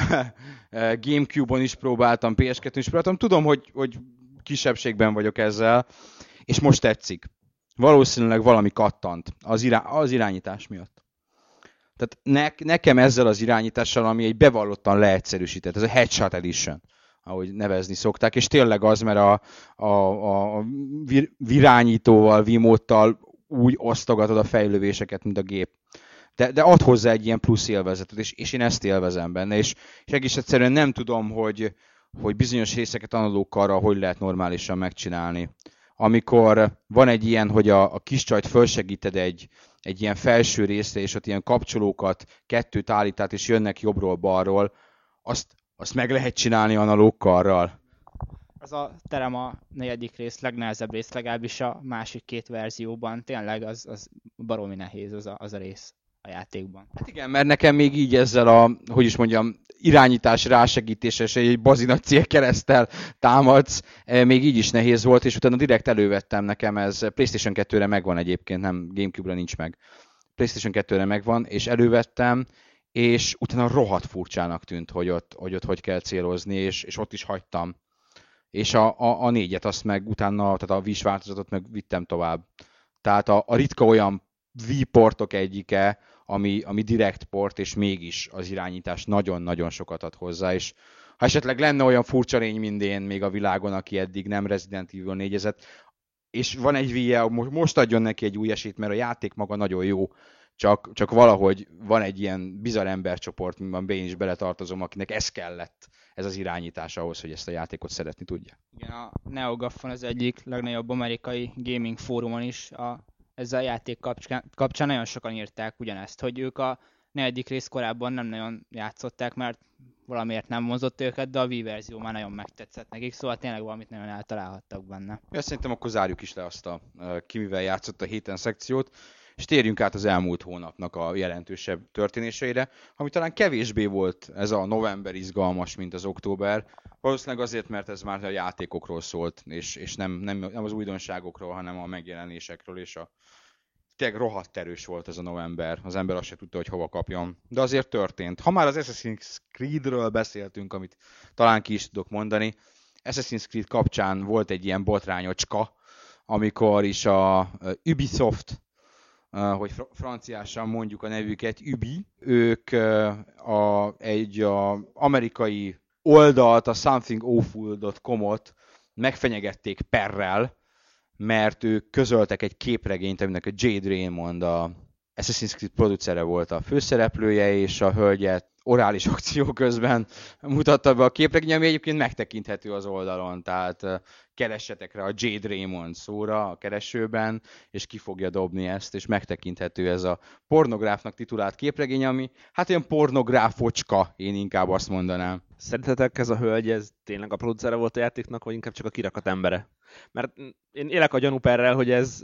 Gamecube-on is próbáltam, PS2-n is próbáltam. Tudom, hogy kisebbségben vagyok ezzel, és most tetszik. Valószínűleg valami kattant az irányítás miatt. Tehát nekem ezzel az irányítással, ami egy bevallottan leegyszerűsített, ez a Headshot Edition, ahogy nevezni szokták, és tényleg az, mert a virányítóval, vimóttal úgy osztogatod a fejlövéseket, mint a gép. De ad hozzá egy ilyen plusz élvezetet, és én ezt élvezem benne, és egész egyszerűen nem tudom, hogy bizonyos részeket analógkarra hogy lehet normálisan megcsinálni. Amikor van egy ilyen, hogy a kis csajt fölsegíted egy ilyen felső részre, és ott ilyen kapcsolókat, kettőt állítát, és jönnek jobbról-balról, azt azt meg lehet csinálni analóg karral. Az a terem a negyedik rész, legnehezebb rész, legalábbis a másik két verzióban. Tényleg az baromi nehéz az a rész a játékban. Hát igen, mert nekem még így ezzel a, hogy is mondjam, irányítás rásegítése, és egy bazinagy célkereszttel támadsz, még így is nehéz volt, és utána direkt elővettem nekem ez. PlayStation 2-re megvan egyébként, nem, Gamecube-ra nincs meg. PlayStation 2-re megvan, és elővettem, és utána rohadt furcsának tűnt, hogy ott kell célozni, és ott is hagytam. És a négyet azt meg utána, tehát a Wii változatot meg vittem tovább. Tehát a ritka olyan Wii portok egyike, ami direkt port, és mégis az irányítás nagyon-nagyon sokat ad hozzá, és ha esetleg lenne olyan furcsa lény mindén még a világon, aki eddig nem Resident Evil 4-ezett, és van egy Wii-je, most adjon neki egy új esélyt, mert a játék maga nagyon jó, csak valahogy van egy ilyen bizarr embercsoport, miben én is beletartozom, akinek ez kellett, ez az irányítás ahhoz, hogy ezt a játékot szeretni tudja. Igen, a NeoGaffon az egyik legnagyobb amerikai gaming fórumon is ezzel a játék kapcsán nagyon sokan írták ugyanezt, hogy ők a negyedik rész korábban nem nagyon játszották, mert valamiért nem mozott őket, de a Wii verzió már nagyon megtetszett nekik, szóval tényleg valamit nagyon eltalálhattak benne. Ja, szerintem akkor zárjuk is le azt a ki mivel játszott a héten szekciót, és térjünk át az elmúlt hónapnak a jelentősebb történéseire, ami talán kevésbé volt ez a november izgalmas, mint az október, valószínűleg azért, mert ez már a játékokról szólt, és nem az újdonságokról, hanem a megjelenésekről, és tényleg rohadt erős volt ez a november, az ember azt se tudta, hogy hova kapjon, de azért történt. Ha már az Assassin's Creedről beszéltünk, amit talán ki is tudok mondani, Assassin's Creed kapcsán volt egy ilyen botrányocska, amikor is a Ubisoft, hogy franciásan mondjuk a nevüket, Ubi, ők egy amerikai oldalt, a somethingawful.com-ot megfenyegették perrel, mert ők közöltek egy képregényt, aminek a Jade Raymond, a Assassin's Creed producere volt a főszereplője, és a hölgyet orális akció közben mutatta be a képregény, ami egyébként megtekinthető az oldalon, tehát keressetek rá a Jade Raymond szóra a keresőben, és ki fogja dobni ezt, és megtekinthető ez a pornográfnak titulált képregény, ami hát olyan pornográfocska, én inkább azt mondanám. Szerintetek ez a hölgy, ez tényleg a producere volt a játéknak, vagy inkább csak a kirakat embere? Mert én élek a gyanúperrel, hogy az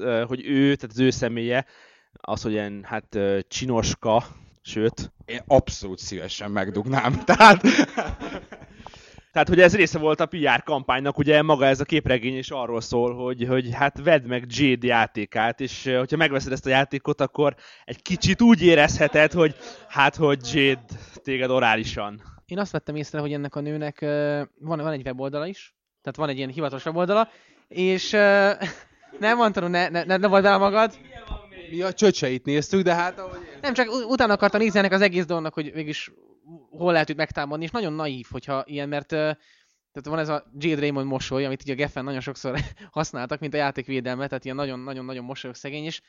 ő személye, az, hogy ilyen, hát csinoska, sőt... Én abszolút szívesen megdugnám, tehát, hogy ez része volt a PR kampánynak, ugye maga ez a képregény is arról szól, hogy hát vedd meg Jade játékát, és hogyha megveszed ezt a játékot, akkor egy kicsit úgy érezheted, hogy Jade téged orálisan. Én azt vettem észre, hogy ennek a nőnek van egy weboldala is, tehát van egy ilyen hivatalos weboldala, és nem, Antaru, ne vagy el magad. Mi a csöcseit néztük, de hát ahogy én... Nem, csak utána akartam nézni ennek az egész dolognak, hogy mégis hol lehet őt megtámadni, és nagyon naív, hogyha ilyen, mert tehát van ez a Jade Raymond mosoly, amit ugye a Geffen nagyon sokszor használtak, mint a játékvédelmet, tehát ilyen nagyon-nagyon mosolyog szegény, és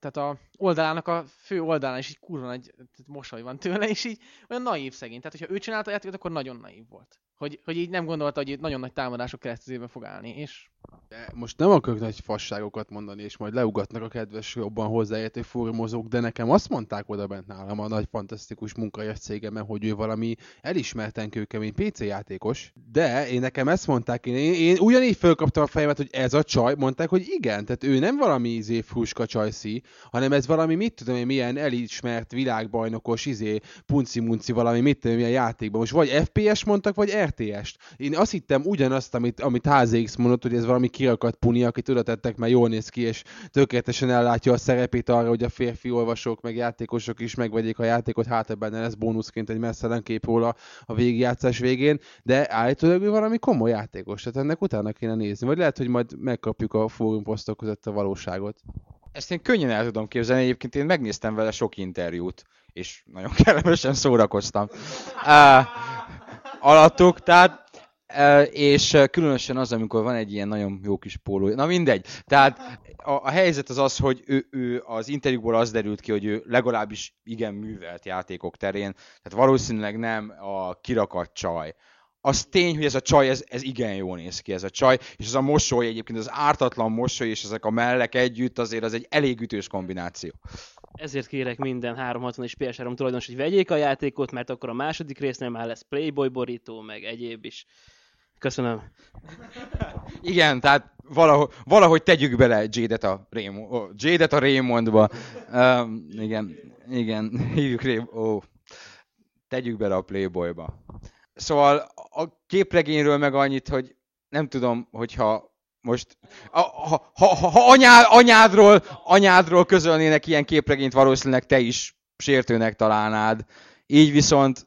tehát a oldalának a fő oldalán is így kurva nagy mosoly van tőle, és így olyan naív szegény. Tehát, hogyha ő csinálta a játékot, akkor nagyon naív volt. Hogy így nem gondolta, hogy nagyon nagy támadások keresztezében fog állni, és... De most nem akarok nagy fasságokat mondani, és majd leugatnak a kedves, jobban hozzáértő fórumozók, de nekem azt mondták oda bent nálam a nagy fantasztikus munkahelyes cégemen, hogy ő valami elismerten kőkemény PC játékos, de én nekem ezt mondták, én ugyanígy fölkaptam a fejemet, hogy ez a csaj, mondták, hogy igen, tehát ő nem valami fruska csajszi, hanem ez valami, mit tudom én, milyen elismert világbajnokos, punci-munci valami, mit tudom én, milyen játékban. Most vagy FPS mondtak, vagy RTS-t. Én azt hittem ugyanazt, amit Hazix mondott, hogy ez valami kirakadt puni, akit oda tettek, mert jól néz ki, és tökéletesen ellátja a szerepét arra, hogy a férfi olvasók, meg játékosok is megvegyék a játékot, hát ebben lesz bónuszként egy messelen kép róla a végigjátszás végén, de állítólag ő valami komoly játékos, tehát ennek utána kéne nézni, vagy lehet, hogy majd megkapjuk a fórumposztok között a valóságot. Ezt én könnyen el tudom képzelni, egyébként én megnéztem vele sok interjút, és nagyon kellemesen szórakoztam alattuk, tehát és különösen az, amikor van egy ilyen nagyon jó kis pólója. Na mindegy. Tehát a helyzet az az, hogy ő az interjúból az derült ki, hogy ő legalábbis igen művelt játékok terén, tehát valószínűleg nem a kirakat csaj. Az tény, hogy ez a csaj, ez igen jól néz ki, ez a csaj, és ez a mosoly egyébként, az ártatlan mosoly, és ezek a mellek együtt azért az egy elég ütős kombináció. Ezért kérek minden 360 és PS3 tulajdonos, hogy vegyék a játékot, mert akkor a második résznél már lesz Playboy borító, meg egyéb is. Köszönöm. Igen, tehát valahogy tegyük bele Jade-et a Raymondba. Igen, hívjuk Raymond. Tegyük bele a Playboyba. Szóval a képregényről meg annyit, hogy nem tudom, hogyha most... Ha anyádról közölnének ilyen képregényt, valószínűleg te is sértőnek találnád. Így viszont,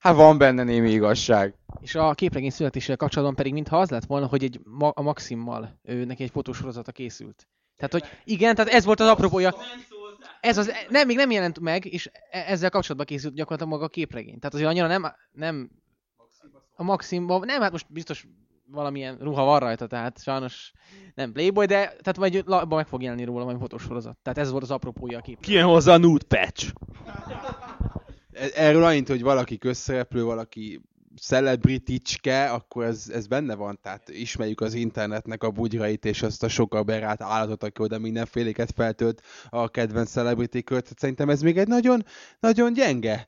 van benne némi igazság. És a képregény születésével kapcsolatban pedig mintha az lett volna, hogy a Maximmal neki egy fotósorozata készült. Tehát, hogy igen, tehát ez volt az apropója. Még nem jelent meg, és ezzel kapcsolatban készült gyakorlatilag maga a képregény. Tehát azért annyira nem a Maximba, nem, hát most biztos valamilyen ruha van rajta, tehát sajnos nem Playboy, de tehát majd meg fog jelenni róla majd fotósorozat. Tehát ez volt az apropója a képregény. Kijön hozzá a nude patch. Erről annyit, hogy valaki közszereplő, valaki celebriticske, akkor ez benne van, tehát ismerjük az internetnek a bugyrait és azt a sokkal berált állatot, aki oda mindenféléket feltölt a kedvenc celebrity költ. Szerintem ez még egy nagyon, nagyon gyenge,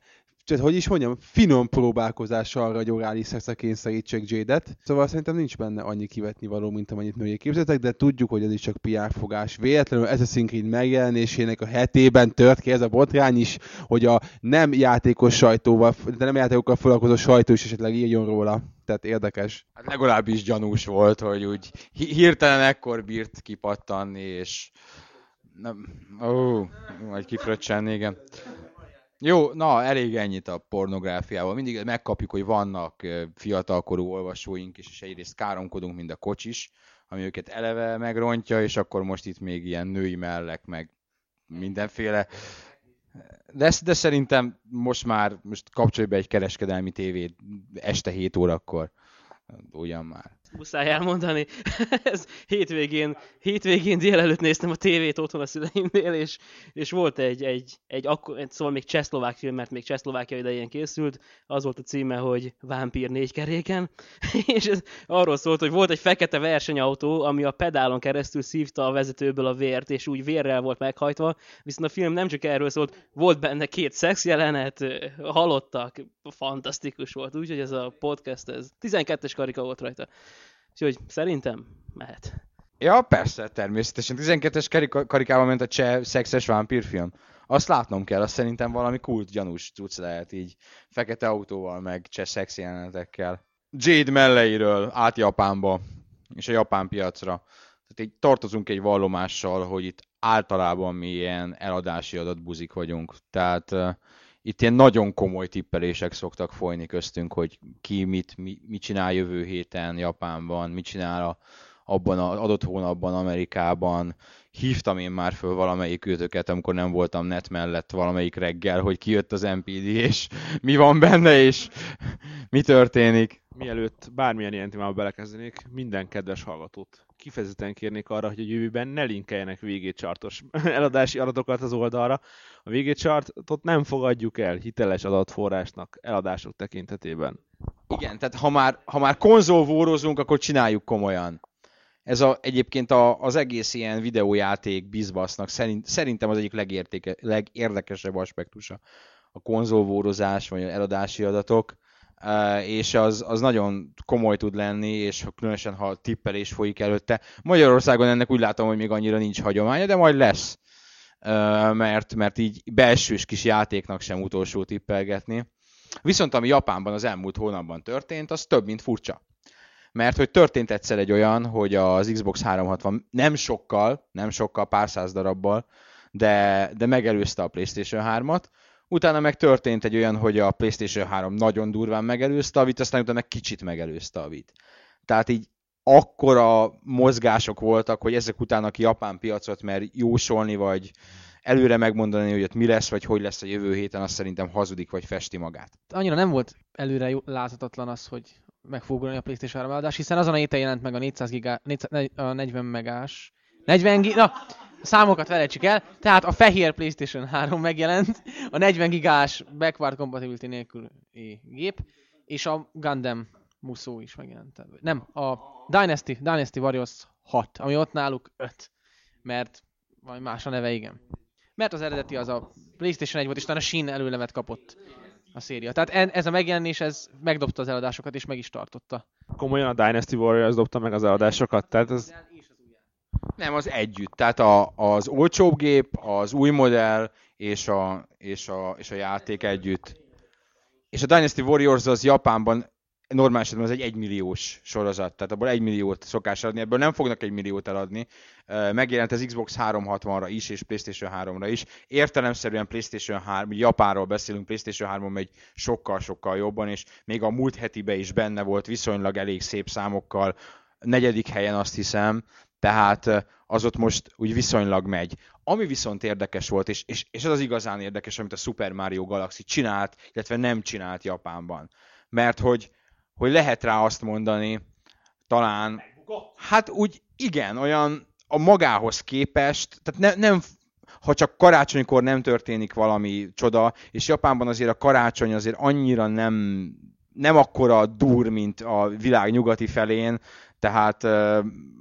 finom próbálkozás arra, hogy orális szexre kényszerítsék Jade-et. Szóval szerintem nincs benne annyi kivetni való, mint amennyit nőjék képzeltek, de tudjuk, hogy ez is csak PR fogás. Véletlenül ez a szinkrín megjelenésének a hetében tört ki ez a botrány is, hogy a nem játékos sajtóval, de nem játékokkal foglalkozó sajtó is esetleg írjon róla. Tehát érdekes. Hát legalábbis gyanús volt, hogy úgy hirtelen ekkor bírt kipattanni, és... majd kifröccsenni, igen. Jó, na, elég ennyit a pornográfiával. Mindig megkapjuk, hogy vannak fiatalkorú olvasóink is, és egyrészt káromkodunk, mint a kocsis, ami őket eleve megrontja, és akkor most itt még ilyen női mellek, meg mindenféle. De szerintem most kapcsolj be egy kereskedelmi tévét este 7 órakor. Ugyan már. Muszáj elmondani. Ez hétvégén délelőtt néztem a tévét otthon a szüleimnél, és volt szóval még csehszlovák film, mert még Csehszlovákia idején készült, az volt a címe, hogy Vámpír négykeréken, és ez arról szólt, hogy volt egy fekete versenyautó, ami a pedálon keresztül szívta a vezetőből a vért, és úgy vérrel volt meghajtva, viszont a film nem csak erről szólt, volt benne 2 szexjelenet, halottak, fantasztikus volt, úgyhogy ez a podcast, ez 12-es karika volt rajta. Úgyhogy szerintem mehet. Ja, persze, természetesen. 12-es karikában ment a cseh szexes vámpírfilm. Azt látnom kell, azt szerintem valami kult gyanús cucc lehet így. Fekete autóval, meg cseh szex jelenetekkel. Jade melleiről át Japánba, és a japán piacra. Tehát így tartozunk egy vallomással, hogy itt általában mi ilyen eladási adatbuzik vagyunk. Tehát itt ilyen nagyon komoly tippelések szoktak folyni köztünk, hogy ki mit csinál jövő héten Japánban, mit csinál abban az adott hónapban Amerikában. Hívtam én már föl valamelyik őtöket, amikor nem voltam net mellett valamelyik reggel, hogy kijött az MPD, és mi van benne, és mi történik. Mielőtt bármilyen ilyen témába belekezdenék, minden kedves hallgatót kifejezetten kérnék arra, hogy a jövőben ne linkeljenek VG-chartos eladási adatokat az oldalra. A VG-chartot nem fogadjuk el hiteles adatforrásnak eladások tekintetében. Igen, tehát ha már konzolvórozunk, akkor csináljuk komolyan. Ez egyébként az egész ilyen videójáték bizbasznak szerintem az egyik legérdekesebb aspektusa. A konzolvórozás, vagy eladási adatok. És az nagyon komoly tud lenni, és különösen, ha tippelés folyik előtte. Magyarországon ennek úgy látom, hogy még annyira nincs hagyománya, de majd lesz. Mert így belsős kis játéknak sem utolsó tippelgetni. Viszont ami Japánban az elmúlt hónapban történt, az több, mint furcsa. Mert hogy történt egyszer egy olyan, hogy az Xbox 360 nem sokkal, pár száz darabbal, de megelőzte a PlayStation 3-at. Utána meg történt egy olyan, hogy a PlayStation 3 nagyon durván megelőzte a Wii-t, aztán utána meg kicsit megelőzte a Wii-t. Tehát így akkora mozgások voltak, hogy ezek utána ki japán piacot mer jósolni, vagy előre megmondani, hogy ott mi lesz, vagy hogy lesz a jövő héten, azt szerintem hazudik, vagy festi magát. Annyira nem volt előre láthatatlan az, hogy meg fog ugrani a PlayStation 3 eladás, hiszen azon a héten jelent meg a 40 megás, számokat felejtsük el, tehát a fehér PlayStation 3 megjelent, a 40 gigás backward compatibility nélkül gép, és a Gundam Musou is megjelent. Nem, a Dynasty Warriors 6, ami ott náluk 5, mert valami más a neve, igen. mert az eredeti az a PlayStation 1 volt, és talán a Shin előlemet kapott a széria. Tehát ez a megjelenés, ez megdobta az eladásokat, és meg is tartotta. Komolyan a Dynasty Warriors dobta meg az eladásokat, tehát ez... Nem, az együtt. Tehát az olcsóbb gép, az új modell és a játék együtt. És a Dynasty Warriors az Japánban normál esetben az egy 1 milliós sorozat, tehát abból 1 milliót szokás adni, ebből nem fognak 1 milliót eladni. Megjelent az Xbox 360-ra is, és PlayStation 3-ra is. Értelemszerűen PlayStation 3, Japánról beszélünk, PlayStation 3-on megy sokkal-sokkal jobban, és még a múlt hetiben is benne volt viszonylag elég szép számokkal, 4. helyen azt hiszem, tehát az ott most úgy viszonylag megy. Ami viszont érdekes volt, és ez az igazán érdekes, amit a Super Mario Galaxy csinált, illetve nem csinált Japánban. Mert hogy lehet rá azt mondani, talán, hát úgy igen, olyan a magához képest, tehát nem, ha csak karácsonykor nem történik valami csoda, és Japánban azért a karácsony azért annyira nem akkora dur, mint a világ nyugati felén, tehát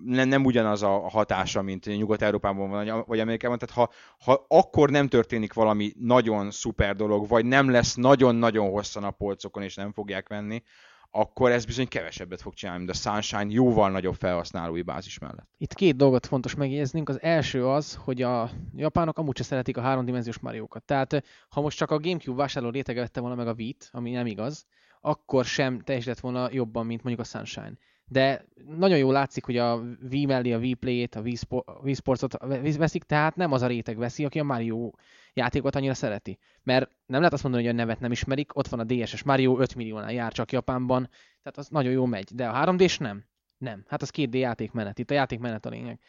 nem ugyanaz a hatása, mint Nyugat-Európában van, vagy Amerikában, tehát ha akkor nem történik valami nagyon szuper dolog, vagy nem lesz nagyon-nagyon hosszan a polcokon, és nem fogják venni, akkor ez bizony kevesebbet fog csinálni, mint a Sunshine jóval nagyobb felhasználói bázis mellett. Itt két dolgot fontos megjegyeznünk. Az első az, hogy a japánok amúgy sem szeretik a háromdimenziós Mariókat. Tehát ha most csak a Gamecube vásárló rétege vette volna meg a Wii-t, ami nem igaz, akkor sem teljesített volna jobban, mint mondjuk a Sunshine. De nagyon jól látszik, hogy a Wii mellé a Wii Play-t, a Wii Sportsot veszik, tehát nem az a réteg veszi, aki a Mario játékot annyira szereti. Mert nem lehet azt mondani, hogy a nevet nem ismerik, ott van a DS-es Mario, 5 milliónál jár csak Japánban, tehát az nagyon jól megy. De a 3D-s nem. Nem. Hát az 2D játékmenet. Itt a játékmenet a lényeg.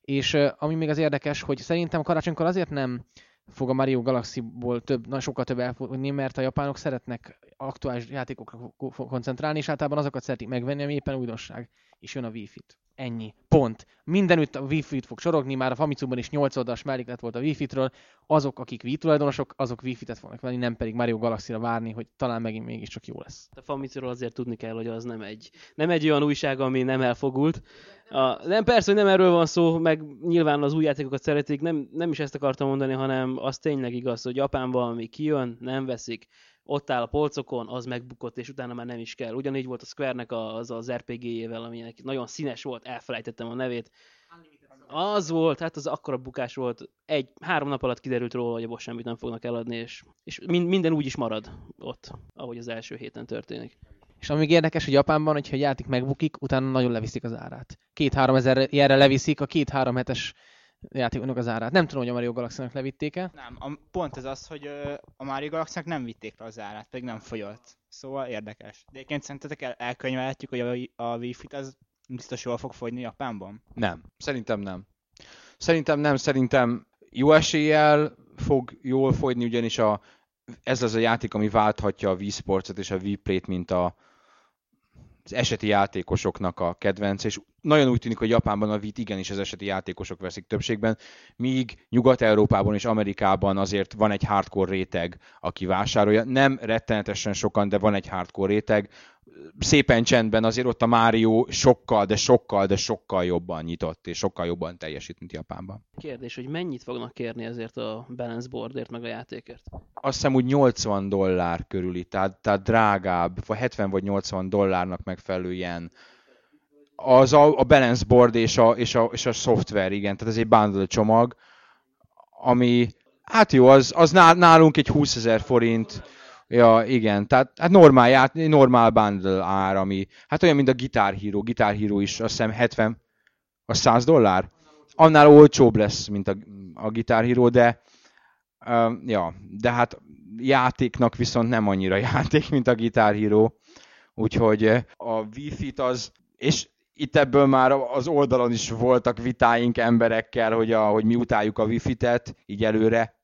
És ami még az érdekes, hogy szerintem karácsonykor azért nem fog a Mario Galaxy-ból sokkal több elfogadni, mert a japánok szeretnek aktuális játékokra koncentrálni, és általában azokat szeretik megvenni, ami éppen újdonság. És jön a Wii Fit. Ennyi. Pont. Mindenütt a Wii Fit fog sorogni, már a Famitsuban is 8 oldalas melléklet volt a Wii Fitről. Azok, akik Wii tulajdonosok, azok Wii Fitet fognak venni, nem pedig Mario Galaxy-ra várni, hogy talán megint mégiscsak jó lesz. A Famitsuról azért tudni kell, hogy az nem egy olyan újság, ami nem elfogult. Nem, persze, hogy nem erről van szó, meg nyilván az új játékokat szeretik, nem is ezt akartam mondani, hanem az tényleg igaz, hogy Japánban, ami kijön, nem veszik. Ott áll a polcokon, az megbukott, és utána már nem is kell. Ugyanígy volt a Square-nek az RPG-jével, aminek nagyon színes volt, elfelejtettem a nevét. Az volt, hát az akkora bukás volt. 3 nap alatt kiderült róla, hogy abból semmit nem fognak eladni, és minden úgy is marad ott, ahogy az első héten történik. És amíg érdekes, hogy Japánban, hogyha a játék megbukik, utána nagyon leviszik az árát. 2-3 ezer jelre leviszik a 2-3 hetes játékoknak az árát. Nem tudom, hogy a Mario Galaxy-nak levitték-e. Nem, pont ez az, hogy a Mario Galaxy-nak nem vitték le az árát, pedig nem fogyott. Szóval érdekes. De egyébként szerintetek elkönyvelhetjük, hogy a Wii Fit az biztos jól fog fogyni Japánban? Nem. Szerintem jó eséllyel fog jól fogyni, ugyanis ez az a játék, ami válthatja a Wii Sportsot és a Wii Play-t, mint az eseti játékosoknak a kedvence, és nagyon úgy tűnik, hogy Japánban a Wii-t igenis az eseti játékosok veszik többségben, míg Nyugat-Európában és Amerikában azért van egy hardcore réteg, aki vásárolja. Nem rettenetesen sokan, de van egy hardcore réteg. Szépen csendben azért ott a Mario sokkal jobban nyitott, és sokkal jobban teljesít, mint Japánban. Kérdés, hogy mennyit fognak kérni ezért a balance boardért, meg a játékért? Azt hiszem úgy $80 körüli, tehát drágább, vagy 70 vagy $80 megfelelő ilyen. Az a balance board és a szoftver, igen, tehát ez egy bundle csomag, ami, hát jó, az nálunk egy 20 000 forint, ja, igen, tehát hát normál bundle ár, ami, hát olyan, mint a Guitar Hero is, azt hiszem $70, $100. Annál olcsóbb lesz, mint a Guitar Hero, de, ja, de hát játéknak viszont nem annyira játék, mint a Guitar Hero, úgyhogy a Wii Fit az, és itt ebből már az oldalon is voltak vitáink emberekkel, hogy mi utáljuk a Wii Fit-et, így előre,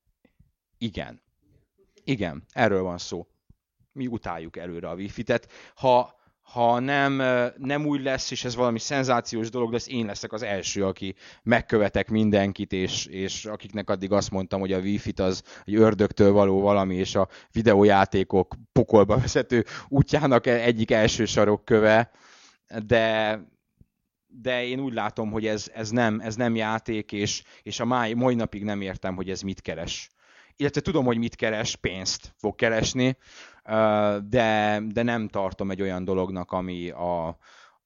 igen. Igen, erről van szó. Mi utáljuk előre a Wii Fit-et. Ha nem úgy lesz, és ez valami szenzációs dolog lesz, én leszek az első, aki megkövetek mindenkit, és akiknek addig azt mondtam, hogy a Wii Fit az egy ördögtől való valami, és a videójátékok pokolba vezető útjának egyik első sarokköve, de de én úgy látom, hogy ez nem játék, és a mai napig nem értem, hogy ez mit keres. Illetve tudom, hogy mit keres, pénzt fog keresni, de nem tartom egy olyan dolognak, ami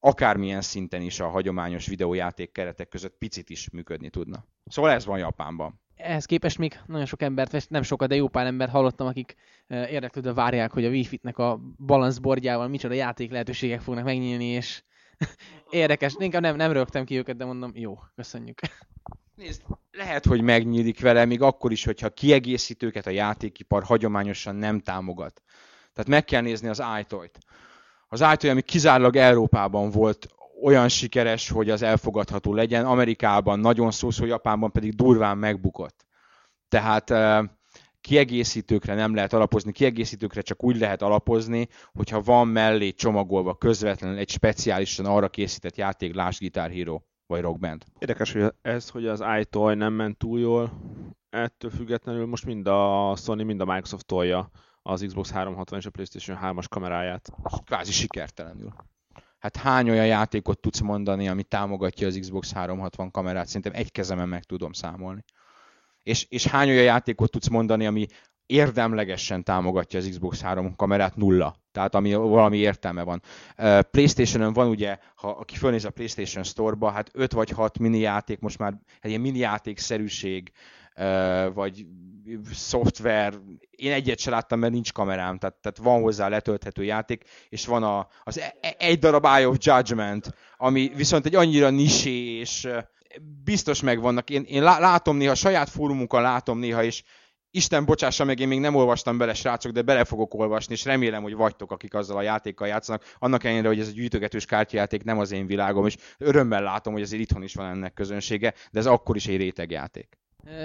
akármilyen szinten is a hagyományos videójáték keretek között picit is működni tudna. Szóval ez van Japánban. Ehhez képest még nagyon sok embert, nem sokat, de jó pár embert hallottam, akik érdeklődve várják, hogy a Wii Fit-nek a balanszbordjával micsoda játék lehetőségek fognak megnyílni, és érdekes. Inkább nem rögtem ki őket, de mondom, jó, köszönjük. Nézd, lehet, hogy megnyílik vele, még akkor is, hogyha kiegészítőket a játékipar hagyományosan nem támogat. Tehát meg kell nézni az iToy-t. Az iToy, ami kizárólag Európában volt olyan sikeres, hogy az elfogadható legyen, Amerikában nagyon szó, Japánban pedig durván megbukott. Tehát kiegészítőkre nem lehet alapozni, kiegészítőkre csak úgy lehet alapozni, hogyha van mellé csomagolva közvetlenül egy speciálisan arra készített játék, lásd Guitar Hero vagy Rock Band. Érdekes, hogy hogy az iToy nem ment túl jól, ettől függetlenül most mind a Sony, mind a Microsoft tolja az Xbox 360 és a PlayStation 3-as kameráját. Kvázi sikertelenül. Hát hány olyan játékot tudsz mondani, ami támogatja az Xbox 360 kamerát? Szerintem egy kezemen meg tudom számolni. És hány olyan játékot tudsz mondani, ami érdemlegesen támogatja az Xbox 3 kamerát? Nulla. Tehát ami valami értelme van. PlayStation-ön van ugye, ha aki fölnéz a PlayStation Store-ba, hát 5 vagy 6 mini játék, most már egy ilyen mini játékszerűség, vagy szoftver, én egyet se láttam, mert nincs kamerám, tehát van hozzá letölthető játék, és van az egy darab Eye of Judgment, ami viszont egy annyira nisé, és biztos megvannak. Én látom néha, saját fórumunkon látom néha, és Isten bocsássa meg, én még nem olvastam bele, srácok, de bele fogok olvasni, és remélem, hogy vagytok, akik azzal a játékkal játszanak. Annak ellenére, hogy ez egy gyűjtögetős kártyajáték, nem az én világom, és örömmel látom, hogy azért itthon is van ennek közönsége, de ez akkor is egy rétegjáték.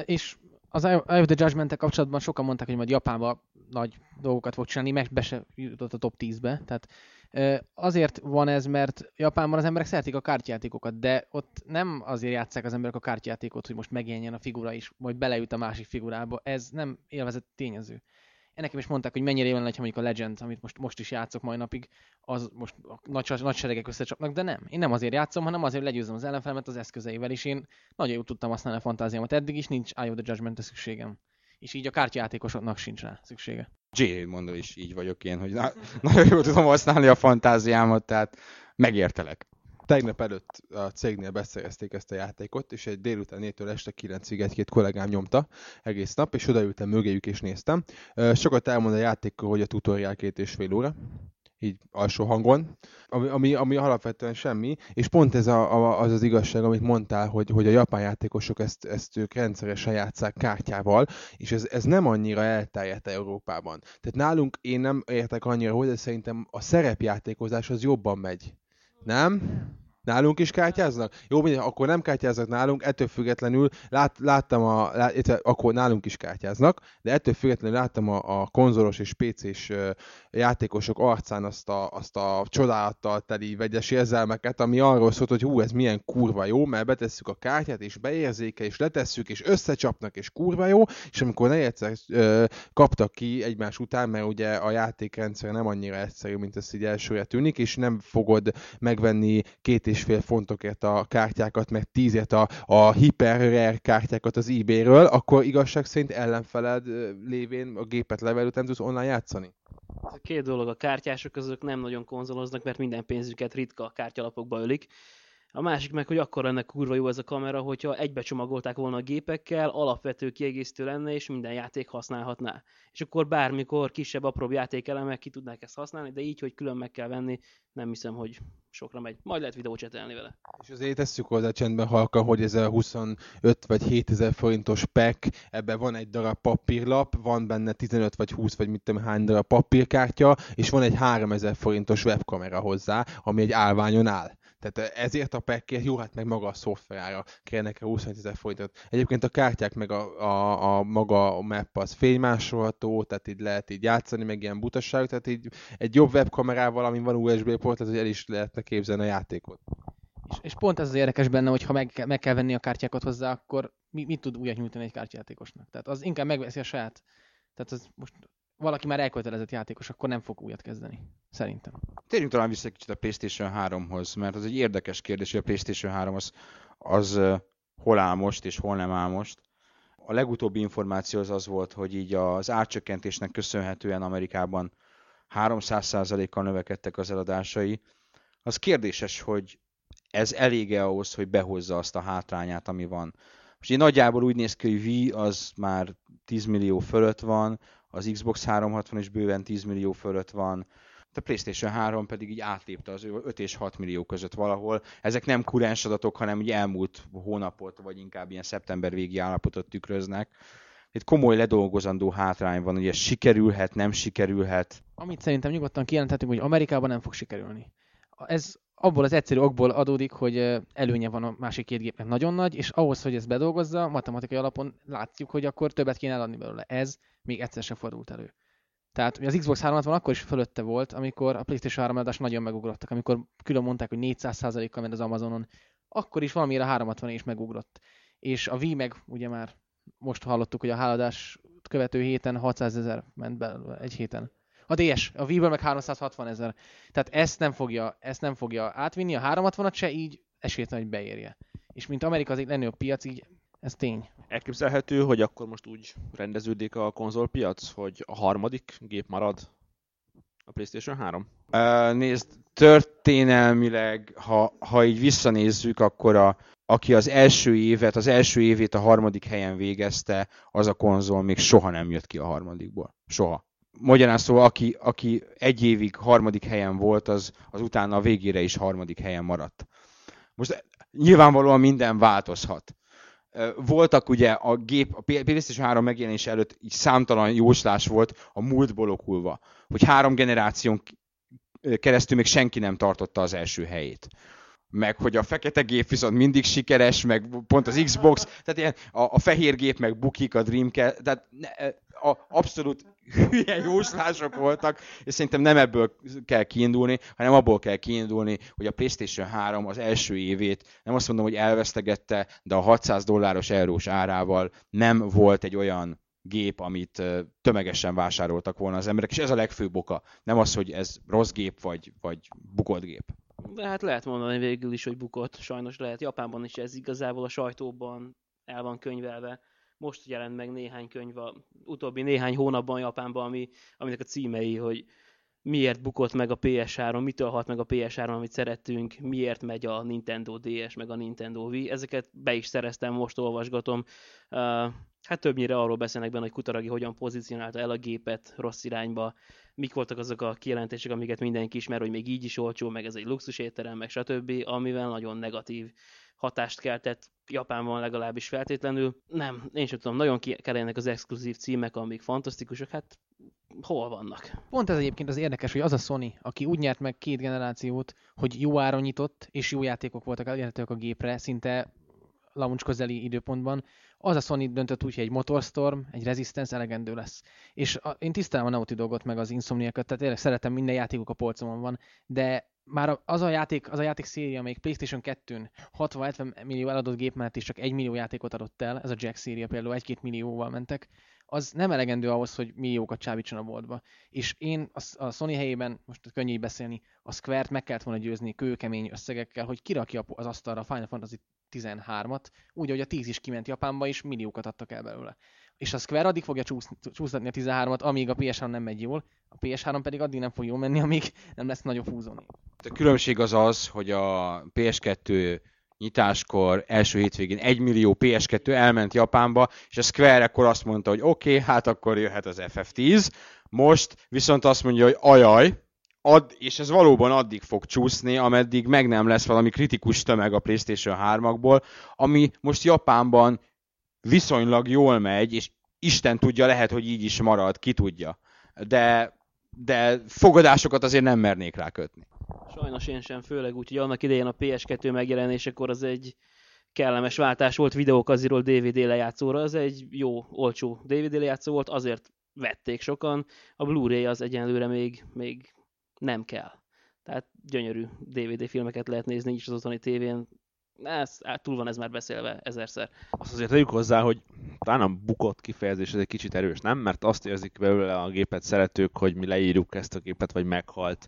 És az Eye of the Judgment-tel kapcsolatban sokan mondták, hogy majd Japánban nagy dolgokat fog csinálni, meg be se jutott a top 10-be. Tehát azért van ez, mert Japánban az emberek szeretik a kártyajátékokat, de ott nem azért játsszák az emberek a kártyajátékot, hogy most megjelenjen a figura is, majd beleüt a másik figurába. Ez nem élvezett tényező. Ennek is mondták, hogy mennyire élvezett, ha mondjuk a Legend, amit most is játszok mai napig, az most nagy seregek összecsapnak, de nem. Én nem azért játszom, hanem azért, hogy legyőzöm az ellenfelemet az eszközeivel, és én nagyon jól tudtam használni a fantáziámat eddig is, nincs Eye of the Judgment-re szükségem. És így a kártyajátékosoknak sincs rá szüksége. Jade, mondom is, így vagyok én, hogy nagyon jól tudom használni a fantáziámat, tehát megértelek. Tegnap előtt a cégnél beszerezték ezt a játékot, és egy délután 4-től este 9-ig egy-két kollégám nyomta egész nap, és odaültem mögéjük és néztem. Sokat elmond a játékról, hogy a tutoriál 2,5 óra, így alsó hangon, ami alapvetően semmi, és pont ez az az igazság, amit mondtál, hogy a japán játékosok ezt ők rendszeresen játsszák kártyával, és ez nem annyira elterjedt Európában. Tehát nálunk én nem értek annyira, hogy szerintem a szerepjátékozás az jobban megy. Nem? Nálunk is kártyáznak? Jó, mindegy, akkor nem kártyáznak nálunk, ettől függetlenül akkor nálunk is kártyáznak, de ettől függetlenül láttam a konzolos és PC-s játékosok arcán azt a csodálattal teli vegyes érzelmeket, ami arról szólt, hogy hú, ez milyen kurva jó, mert betesszük a kártyát, és beérzéke, és letesszük, és összecsapnak, és kurva jó, és amikor egyszer kaptak ki egymás után, mert ugye a játékrendszer nem annyira egyszerű, mint ezt így elsőre tűnik, és nem fogod megvenni 2,5 fontokért a kártyákat, meg 10-ért a hiper rare kártyákat az eBay-ről, akkor igazság szerint ellenfeled lévén a gépet level után tudsz online játszani. Két dolog, a kártyások azok nem nagyon konzoloznak, mert minden pénzüket ritka kártyalapokba ölik. A másik meg, hogy akkor lenne kurva jó ez a kamera, hogyha egybecsomagolták volna a gépekkel, alapvető kiegészítő lenne, és minden játék használhatná. És akkor bármikor kisebb, apróbb játékelemek ki tudnák ezt használni, de így, hogy külön meg kell venni, nem hiszem, hogy sokra megy. Majd lehet videócsetelni vele. És azért tesszük hozzá csendben halka, hogy ez a 25 vagy 7000 forintos pack, ebben van egy darab papírlap, van benne 15 vagy 20 vagy mit tudom hány darab papírkártya, és van egy 3000 forintos webkamera hozzá, ami egy állványon áll. Tehát ezért a packért, jó, hát meg maga a szoftverára kérnek el 25 000 forintot. Egyébként a kártyák meg a maga a map az fénymásolható, tehát így lehet így játszani, meg ilyen butasság, tehát így egy jobb webkamerával, amin van USB port, tehát hogy el is lehetne képzelni a játékot. És pont ez az érdekes benne, hogy ha meg kell venni a kártyákat hozzá, akkor mit tud újat nyújtani egy kártyajátékosnak? Tehát az inkább megveszi a saját. Tehát az most valaki már elkötelezett játékos, akkor nem fog újat kezdeni. Szerintem. Térjünk talán vissza egy kicsit a PlayStation 3-hoz, mert az egy érdekes kérdés, hogy a PlayStation 3 az hol áll most és hol nem áll most. A legutóbbi információ az volt, hogy így az árcsökkentésnek köszönhetően Amerikában 300%-kal növekedtek az eladásai. Az kérdéses, hogy ez elég-e ahhoz, hogy behozza azt a hátrányát, ami van. Most így nagyjából úgy néz ki, hogy Wii az már 10 millió fölött van, az Xbox 360 is bőven 10 millió fölött van, a PlayStation 3 pedig így átlépte az 5 és 6 millió között valahol. Ezek nem kurens adatok, hanem így elmúlt hónapot, vagy inkább ilyen szeptember végi állapotot tükröznek. Itt komoly ledolgozandó hátrány van, hogy ez sikerülhet, nem sikerülhet. Amit szerintem nyugodtan kijelenthetünk, hogy Amerikában nem fog sikerülni. Ez abból az egyszerű okból adódik, hogy előnye van a másik két gépnek nagyon nagy, és ahhoz, hogy ezt bedolgozza, matematikai alapon látjuk, hogy akkor többet kéne eladni belőle. Ez még egyszer sem fordult elő. Tehát az Xbox 360 akkor is fölötte volt, amikor a PlayStation 3 eladás nagyon megugrottak, amikor külön mondták, hogy 400%-kal ment az Amazonon, akkor is valamire a 360 is megugrott. És a Wii meg ugye már most hallottuk, hogy a háladás követő héten 600 000 ment belőle egy héten. A DS, a Wii-ből meg 360 000. Tehát ezt nem fogja átvinni, a 360-at se így esélytelen, hogy beérje. És mint Amerika az egy legnagyobb piac, így ez tény. Elképzelhető, hogy akkor most úgy rendeződik a konzolpiac, hogy a harmadik gép marad a PlayStation 3? Nézd, történelmileg, ha így visszanézzük, akkor aki az első évét a harmadik helyen végezte, az a konzol még soha nem jött ki a harmadikból. Soha. Magyarán szóval, aki egy évig harmadik helyen volt, az utána a végére is harmadik helyen maradt. Most nyilvánvalóan minden változhat. Voltak ugye a PlayStation 3 megjelenés előtt így számtalan jóslás volt a múltból okulva, hogy 3 generáción keresztül még senki nem tartotta az első helyét. Meg hogy a fekete gép viszont mindig sikeres, meg pont az Xbox, tehát ilyen a fehér gép meg bukik, a Dreamcast, tehát abszolút hülye jóslások voltak, és szerintem nem ebből kell kiindulni, hanem abból kell kiindulni, hogy a PlayStation 3 az első évét, nem azt mondom, hogy elvesztegette, de a $600 eurós árával nem volt egy olyan gép, amit tömegesen vásároltak volna az emberek, és ez a legfőbb oka. Nem az, hogy ez rossz gép, vagy bukott gép. De hát lehet mondani végül is, hogy bukott. Sajnos lehet. Japánban is ez igazából a sajtóban el van könyvelve. Most jelent meg néhány könyv a utóbbi néhány hónapban Japánban, aminek a címei, hogy miért bukott meg a PS3, mitől halt meg a PS3, amit szerettünk, miért megy a Nintendo DS, meg a Nintendo Wii. Ezeket be is szereztem, most olvasgatom. Hát többnyire arról beszélnek benne, hogy Kutaragi hogyan pozícionálta el a gépet rossz irányba, mik voltak azok a kijelentések, amiket mindenki ismer, hogy még így is olcsó, meg ez egy luxusétterem, meg stb., amivel nagyon negatív hatást keltett Japánban legalábbis feltétlenül. Nem, én sem tudom, nagyon kellenek az exkluzív címek, amik fantasztikusak, hát hol vannak? Pont ez egyébként az érdekes, hogy az a Sony, aki úgy nyert meg 2 generációt, hogy jó áron nyitott, és jó játékok voltak elérhetők a gépre, szinte launch közeli időpontban, az a Sony döntött úgy, hogy egy Motorstorm, egy Resistance elegendő lesz. És én tisztelem a Naughty Dogot meg az Insomniac-et, tehát tényleg szeretem, minden játékuk a polcomon van, de már az a játék széria, amelyik PlayStation 2-n 60-70 millió eladott gép mellett is csak 1 millió játékot adott el, ez a Jack széria például 1-2 millióval mentek, az nem elegendő ahhoz, hogy milliókat csábítson a boltba. És én a Sony helyében, most könnyű beszélni, a Square-t meg kellett volna győzni kőkemény összegekkel, hogy kirakja az asztalra a Final Fantasy 13-at, úgy, hogy a 10 is kiment Japánba, és milliókat adtak el belőle. És a Square addig fogja csúsztatni a 13-at, amíg a PS3 nem megy jól, a PS3 pedig addig nem fog jól menni, amíg nem lesz nagyobb húzóni. A különbség az az, hogy a PS2 nyitáskor első hétvégén 1 millió PS2 elment Japánba, és a Square ekkor azt mondta, hogy oké, hát akkor jöhet az FF10, most viszont azt mondja, hogy ajaj, és ez valóban addig fog csúszni, ameddig meg nem lesz valami kritikus tömeg a PlayStation 3-akból, ami most Japánban viszonylag jól megy, és Isten tudja, lehet, hogy így is marad, ki tudja. De fogadásokat azért nem mernék rá kötni. Sajnos én sem, főleg úgy, hogy annak idején a PS2 megjelenésekor az egy kellemes váltás volt videókaziról DVD lejátszóra, az egy jó, olcsó DVD lejátszó volt, azért vették sokan, a Blu-ray az egyenlőre még nem kell. Tehát gyönyörű DVD filmeket lehet nézni, így az otthoni tévén. Túl van ez már beszélve ezerszer. Azt azért tegyük hozzá, hogy talán bukott kifejezés, ez egy kicsit erős, nem? Mert azt érzik belőle a gépet szeretők, hogy mi leírjuk ezt a gépet, vagy meghalt.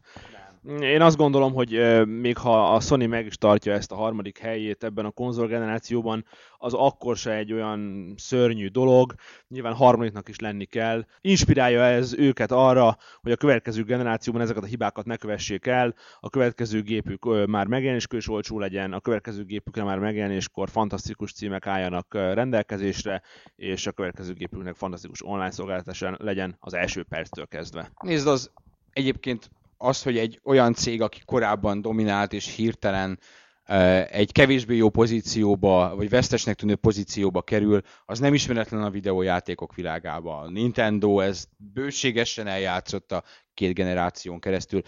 Én azt gondolom, hogy még ha a Sony meg is tartja ezt a harmadik helyét ebben a konzolgenerációban, az akkor se egy olyan szörnyű dolog, nyilván harmadiknak is lenni kell. Inspirálja ez őket arra, hogy a következő generációban ezeket a hibákat ne kövessék el, a következő gépük már megjelenéskor is olcsó legyen, a következő gépükre már megjelenéskor fantasztikus címek álljanak rendelkezésre, és a következő gépüknek fantasztikus online szolgáltatása legyen az első perctől kezdve. Nézd, az egyébként az, hogy egy olyan cég, aki korábban dominált és hirtelen egy kevésbé jó pozícióba, vagy vesztesnek tűnő pozícióba kerül, az nem ismeretlen a videójátékok világában. A Nintendo ezt bőségesen eljátszott a két generáción keresztül.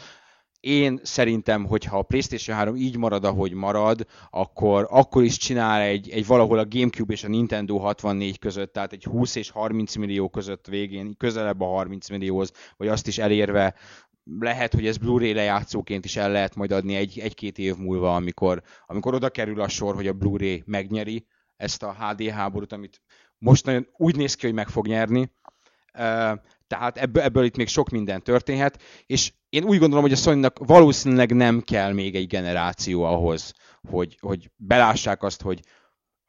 Én szerintem, hogyha a PlayStation 3 így marad, ahogy marad, akkor is csinál egy valahol a Gamecube és a Nintendo 64 között, tehát egy 20 és 30 millió között végén, közelebb a 30 millióhoz, vagy azt is elérve. Lehet, hogy ez Blu-ray lejátszóként is el lehet majd adni egy-két év múlva, amikor oda kerül a sor, hogy a Blu-ray megnyeri ezt a HD háborút, amit most nagyon úgy néz ki, hogy meg fog nyerni. Tehát ebből itt még sok minden történhet, és én úgy gondolom, hogy a Sony-nak valószínűleg nem kell még egy generáció ahhoz, hogy belássák azt, hogy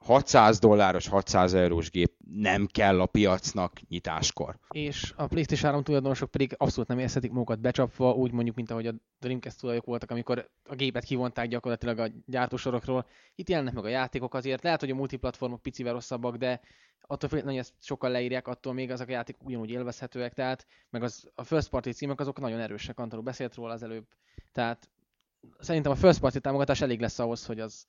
$600, €600 gép nem kell a piacnak nyitáskor. És a PlayStation 3 tulajdonosok pedig abszolút nem érezhetik magukat becsapva, úgy mondjuk, mint ahogy a Dreamcast tulajok voltak, amikor a gépet kivonták gyakorlatilag a gyártósorokról. Itt jelennek meg a játékok azért, lehet, hogy a multiplatformok picivel rosszabbak, de attól függetlenül, hogy ezt sokkal leírják, attól még azok a játékok ugyanúgy élvezhetőek, tehát meg a first party címek azok nagyon erősek, Antaru beszélt róla az előbb. Tehát szerintem a first party támogatás elég lesz ahhoz, hogy az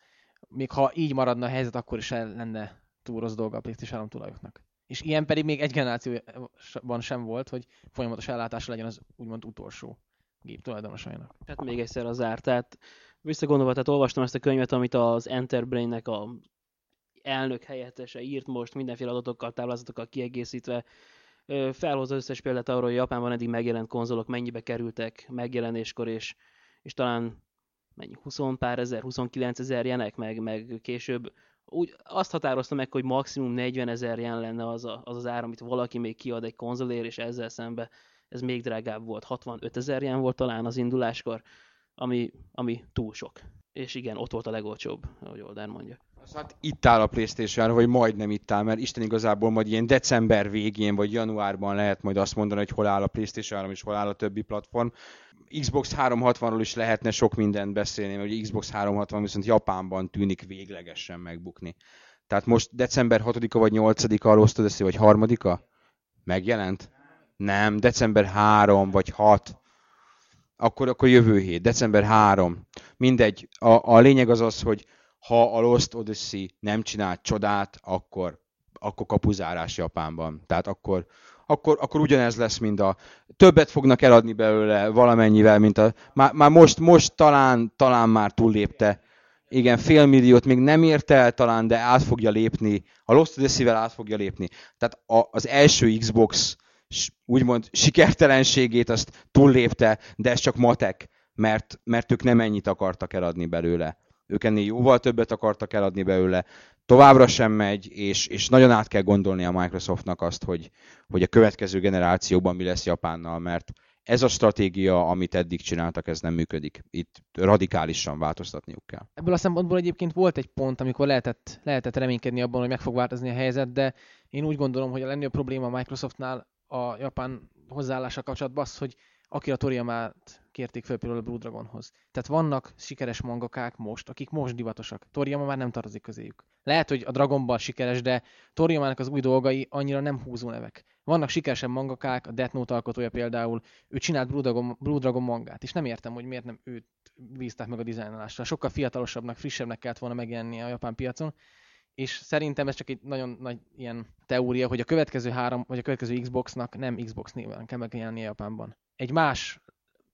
még ha így maradna a helyzet, akkor is lenne túl rossz dolga a PlayStation 3 tulajoknak. És ilyen pedig még egy generációban sem volt, hogy folyamatos ellátása legyen az úgymond utolsó gép tulajdonosainak. Tehát még egyszer az ár. Tehát visszagondolva, tehát olvastam ezt a könyvet, amit az Enterbrain-nek a elnök helyettese írt most, mindenféle adatokkal, táblázatokkal kiegészítve. Felhoz az összes példát arról, hogy Japánban eddig megjelent konzolok mennyibe kerültek megjelenéskor, és talán mennyi 20 pár ezer, 29 ezer jenek, meg később. Úgy azt határozta meg, hogy maximum 40 ezer jen lenne az ár, amit valaki még kiad egy konzolért, és ezzel szemben ez még drágább volt. 65 ezer jen volt talán az induláskor, ami túl sok. És igen, ott volt a legolcsóbb, ahogy Oldán mondja. Hát itt áll a PlayStation, vagy majdnem itt áll, mert Isten igazából majd ilyen december végén, vagy januárban lehet majd azt mondani, hogy hol áll a PlayStation 3 és hol áll a többi platform. Xbox 360-ról is lehetne sok mindent beszélni, mert ugye Xbox 360 viszont Japánban tűnik véglegesen megbukni. Tehát most december 6-a vagy 8-a, arról osztod eszi, vagy 3-a? Megjelent? Nem, december 3 vagy 6. Akkor jövő hét, december 3. Mindegy, a lényeg az az, hogy ha a Lost Odyssey nem csinált csodát, akkor kapuzárás Japánban. Tehát akkor ugyanez lesz, mint a... Többet fognak eladni belőle valamennyivel, mint a... Már most talán már túllépte. Igen, 500 000 még nem érte el talán, de át fogja lépni. A Lost Odyssey-vel át fogja lépni. Tehát az első Xbox úgymond sikertelenségét azt túllépte, de ez csak matek, mert ők nem ennyit akartak eladni belőle. Ők ennél jóval többet akartak eladni belőle, továbbra sem megy, és nagyon át kell gondolni a Microsoftnak azt, hogy a következő generációban mi lesz Japánnal, mert ez a stratégia, amit eddig csináltak, ez nem működik. Itt radikálisan változtatniuk kell. Ebből a szempontból egyébként volt egy pont, amikor lehetett reménykedni abban, hogy meg fog változni a helyzet, de én úgy gondolom, hogy a legnagyobb probléma a Microsoftnál a japán hozzáállása kapcsolatban az, hogy Akira Toriyamát kérték fel például a Blue Dragonhoz. Tehát vannak sikeres mangakák most, akik most divatosak. Toriyama már nem tartozik közéjük. Lehet, hogy a Dragonball sikeres, de Toriyamának az új dolgai annyira nem húzó nevek. Vannak sikeresen mangakák, a Death Note alkotója például, ő csinált Blue Dragon mangát, és nem értem, hogy miért nem őt bízták meg a dizájnálásra. Sokkal fiatalosabbnak, frissebbnek kellett volna megjelennie a japán piacon, és szerintem ez csak egy nagyon nagy ilyen teória, hogy a következő vagy a következő Xboxnak nem Xbox néven kell megjelennie Japánban. Egy más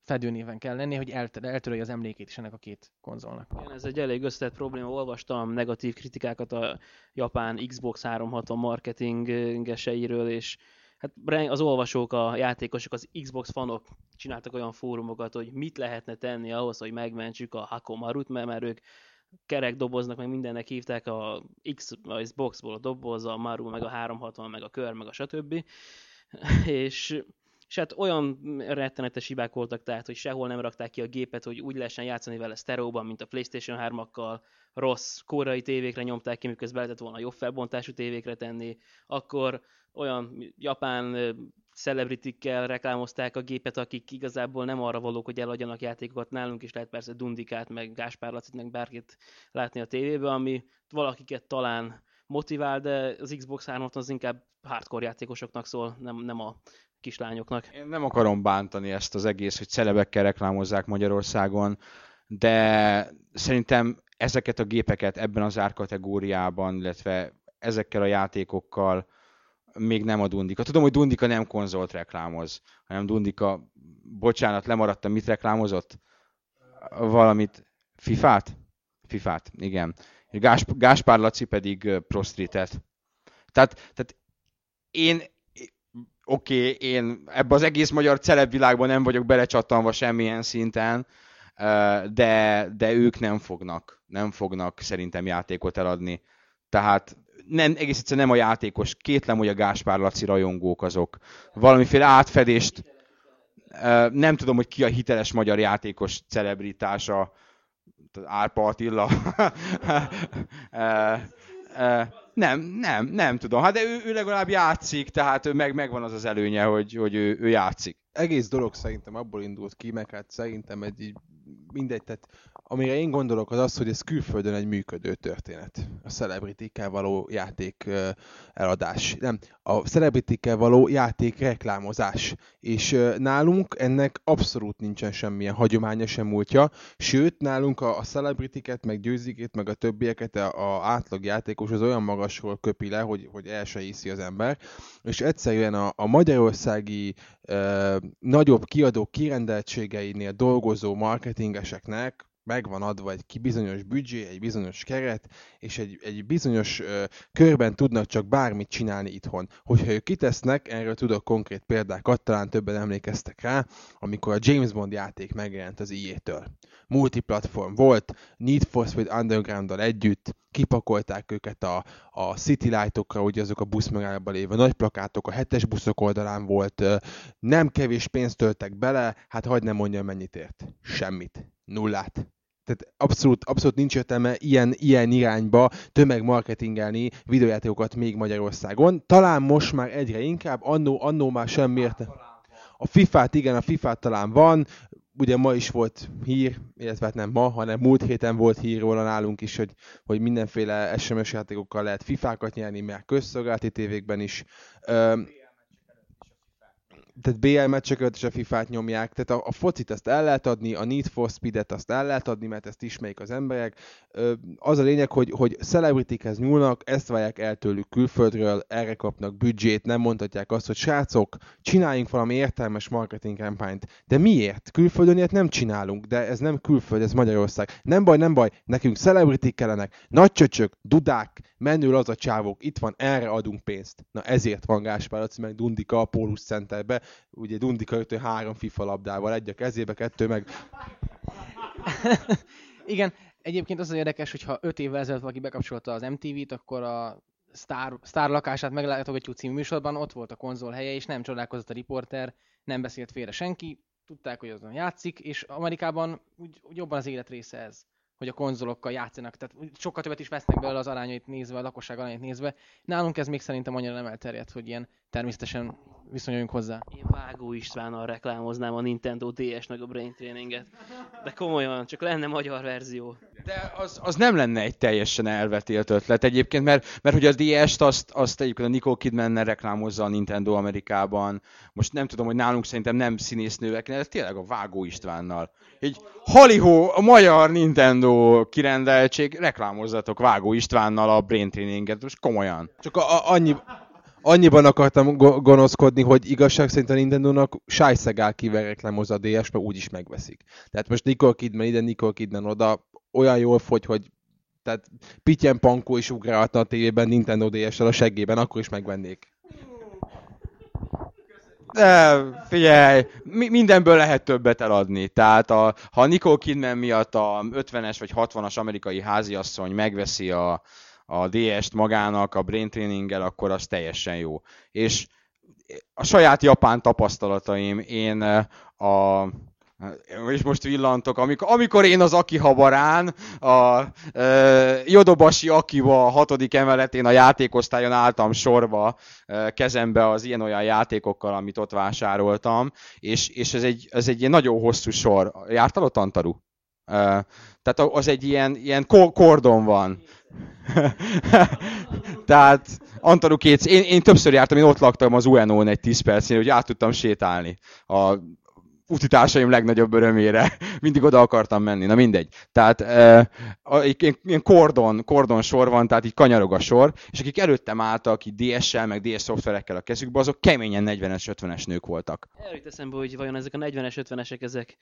fedőnéven kell lenni, hogy eltörölj az emlékét is ennek a két konzolnak. Igen, ez egy elég összetett probléma. Olvastam negatív kritikákat a japán Xbox 360 marketingeseiről, és hát az olvasók, a játékosok, az Xbox fanok csináltak olyan fórumokat, hogy mit lehetne tenni ahhoz, hogy megmentsük a Hakomarut, mert ők kerekdoboznak, meg mindennek hívták a Xboxból a doboz, a Maru, meg a 360, meg a kör, meg a stb. És hát olyan rettenetes hibák voltak, tehát, hogy sehol nem rakták ki a gépet, hogy úgy lehessen játszani vele sztereóban, mint a PlayStation 3-akkal, rossz koreai tévékre nyomták ki, miközben lehetett volna jobb felbontású tévékre tenni, akkor olyan japán celebritikkel reklámozták a gépet, akik igazából nem arra valók, hogy eladjanak játékokat, nálunk is lehet persze Dundikát, meg Gáspár Lacit, meg bárkit látni a tévében, ami valakiket talán motivál, de az Xbox 360 az inkább hardcore játékosoknak szól, nem a kislányoknak. Én nem akarom bántani ezt az egész, hogy celebekkel reklámozzák Magyarországon, de szerintem ezeket a gépeket ebben az árkategóriában, illetve ezekkel a játékokkal még nem a Dundika. Tudom, hogy Dundika nem konzolt reklámoz, hanem Dundika, bocsánat, lemaradtam, mit reklámozott? Valamit, Fifát? Fifát, igen. Gáspár Laci pedig Prostritet. Tehát én ebben az egész magyar celebvilágban nem vagyok belecsattanva semmilyen szinten, de ők nem fognak szerintem játékot eladni. Tehát nem, egész egyszerűen nem a játékos. Kétlem, hogy a Gáspár Laci rajongók azok. Valamiféle átfedést, nem tudom, hogy ki a hiteles magyar játékos celebritása, Árpa Attila. Nem tudom. Hát de ő legalább játszik, tehát ő megvan az az előnye, hogy ő játszik. Egész dolog szerintem abból indult ki, meg hát szerintem egy mindegy, tehát amire én gondolok az az, hogy ez külföldön egy működő történet. A celebritikkel való játék eladás. Nem, a celebritikkel való játék reklámozás. És nálunk ennek abszolút nincsen semmilyen hagyománya, sem múltja. Sőt, nálunk a celebritiket, meg Győzikét, meg a többieket a átlag játékos az olyan magasról köpi le, hogy el se hiszi az ember. És egyszerűen a magyarországi nagyobb kiadók kirendeltségeinél dolgozó marketingeseknek megvan adva egy bizonyos büdzsé, egy bizonyos keret, és egy bizonyos körben tudnak csak bármit csinálni itthon. Hogyha ők kitesznek, erről tudok konkrét példákat, talán többen emlékeztek rá, amikor a James Bond játék megjelent az EA-től. Multiplatform volt, Need for Speed Underground-dal együtt, kipakolták őket a City Light-okra, ugye azok a buszmegállóban lévő nagy plakátok, a 7-es buszok oldalán volt, nem kevés pénzt töltek bele, hát hagyd ne mondjam, mennyit ért. Semmit. Nullát. Tehát abszolút nincs értelme ilyen irányba tömegmarketingelni videójátékokat még Magyarországon. Talán most már egyre inkább, annó már semmi értelme. A FIFA-t, igen, a FIFA talán van. Ugye ma is volt hír, illetve hát nem ma, hanem múlt héten volt hír róla nálunk is, hogy mindenféle SMS játékokkal lehet FIFA-kat nyerni, mert közszolgálati tévékben is. Tehát BL meccsökölt és a FIFA-t nyomják, tehát a focit azt el lehet adni, a Need for Speed-et azt el lehet adni, mert ezt ismerik az emberek. Az a lényeg, hogy celebritikhez nyúlnak, ezt várják el tőlük külföldről, erre kapnak büdzsét, nem mondhatják azt, hogy srácok, csináljunk valami értelmes marketing kampányt. De miért? Külföldön ilyet nem csinálunk, de ez nem külföld, ez Magyarország. Nem baj, nekünk celebritik kellenek, nagy csöcsök, dudák, menő az a csávók, itt van, erre adunk pénzt. Na ezért van Gáspár Laci meg Dundika a Pólus Centerbe. Ugye Dundika ütő 3 FIFA labdával, egy a kezébe, 2 meg... Igen, egyébként az érdekes, hogyha 5 évvel ezelőtt valaki bekapcsolta az MTV-t, akkor a Sztár lakását meglátogatjuk című műsorban, ott volt a konzol helye, és nem csodálkozott a riporter, nem beszélt félre senki, tudták, hogy azon játszik, és Amerikában úgy jobban az élet része ez, hogy a konzolokkal játszanak, tehát sokkal többet is vesznek belőle az arányait nézve, a lakosság arányait nézve. Nálunk ez még szerintem annyira nem elterjedt, hogy ilyen természetesen viszonyuljunk hozzá. Én Vágó Istvánnal reklámoznám a Nintendo DS-nek a Brain Traininget. De komolyan, csak lenne magyar verzió. De az nem lenne egy teljesen elvetélt ötlet egyébként, mert hogy a DS-t azt egyébként a Nicole Kidman-nel reklámozza a Nintendo Amerikában. Most nem tudom, hogy nálunk szerintem nem színésznőeknél, de tényleg a Vágó Istvánnal. Egy halihó, a magyar Nintendo kirendeltség, reklámozzatok Vágó Istvánnal a Brain Traininget, most komolyan. Csak annyiban akartam gonoszkodni, hogy igazság szerint a Nintendo-nak sájszegál kivereklemoz a DS-be, úgyis megveszik. Tehát most Nicole Kidman ide, Nicole Kidman oda, olyan jól fogy, hogy tehát Pityen Pankó is ugrálhatna a tévében Nintendo DS-sel a seggében, akkor is megvennék. Figyelj, mindenből lehet többet eladni. Tehát ha Nicole Kidman miatt a 50-es vagy 60-as amerikai háziasszony megveszi a DS-t magának a brain traininggel, akkor az teljesen jó. És a saját japán tapasztalataim, és most villantok, amikor én az Akihabarán, a Yodobashi Akiba 6. emeletén a játékosztályon álltam sorba kezembe az ilyen-olyan játékokkal, amit ott vásároltam, és ez egy ilyen nagyon hosszú sor. Jártál ott, Antaru? Tehát az egy ilyen kordon van. Tehát Antaru én többször jártam, én ott laktam az UNO-n egy 10 percnél, hogy át tudtam sétálni a utitársaim legnagyobb örömére. Mindig oda akartam menni, na mindegy. Tehát ilyen kordon sor van, tehát így kanyarog a sor, és akik előttem álltak, akik DS-sel, meg DS szoftverekkel a kezükbe, azok keményen 40-es, 50-es nők voltak. Elrít eszembe, hogy vajon ezek a 40-es, 50-esek, ezek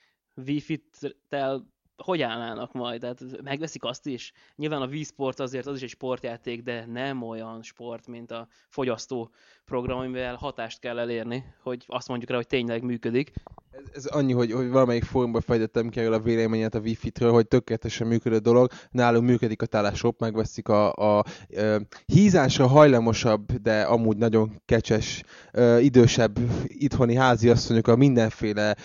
Wii Fit-tel hogy állnának majd? Tehát megveszik azt is? Nyilván a Wii Sport azért az is egy sportjáték, de nem olyan sport, mint a fogyasztó program, amivel hatást kell elérni, hogy azt mondjuk rá, hogy tényleg működik. Ez annyi, hogy valamelyik fórumban fejtettem ki a véleményet a Wii Fitről, hogy tökéletesen működő dolog. Nálunk működik a tálásop, megveszik a hízásra hajlamosabb, de amúgy nagyon kecses, idősebb itthoni háziasszonyok a mindenféle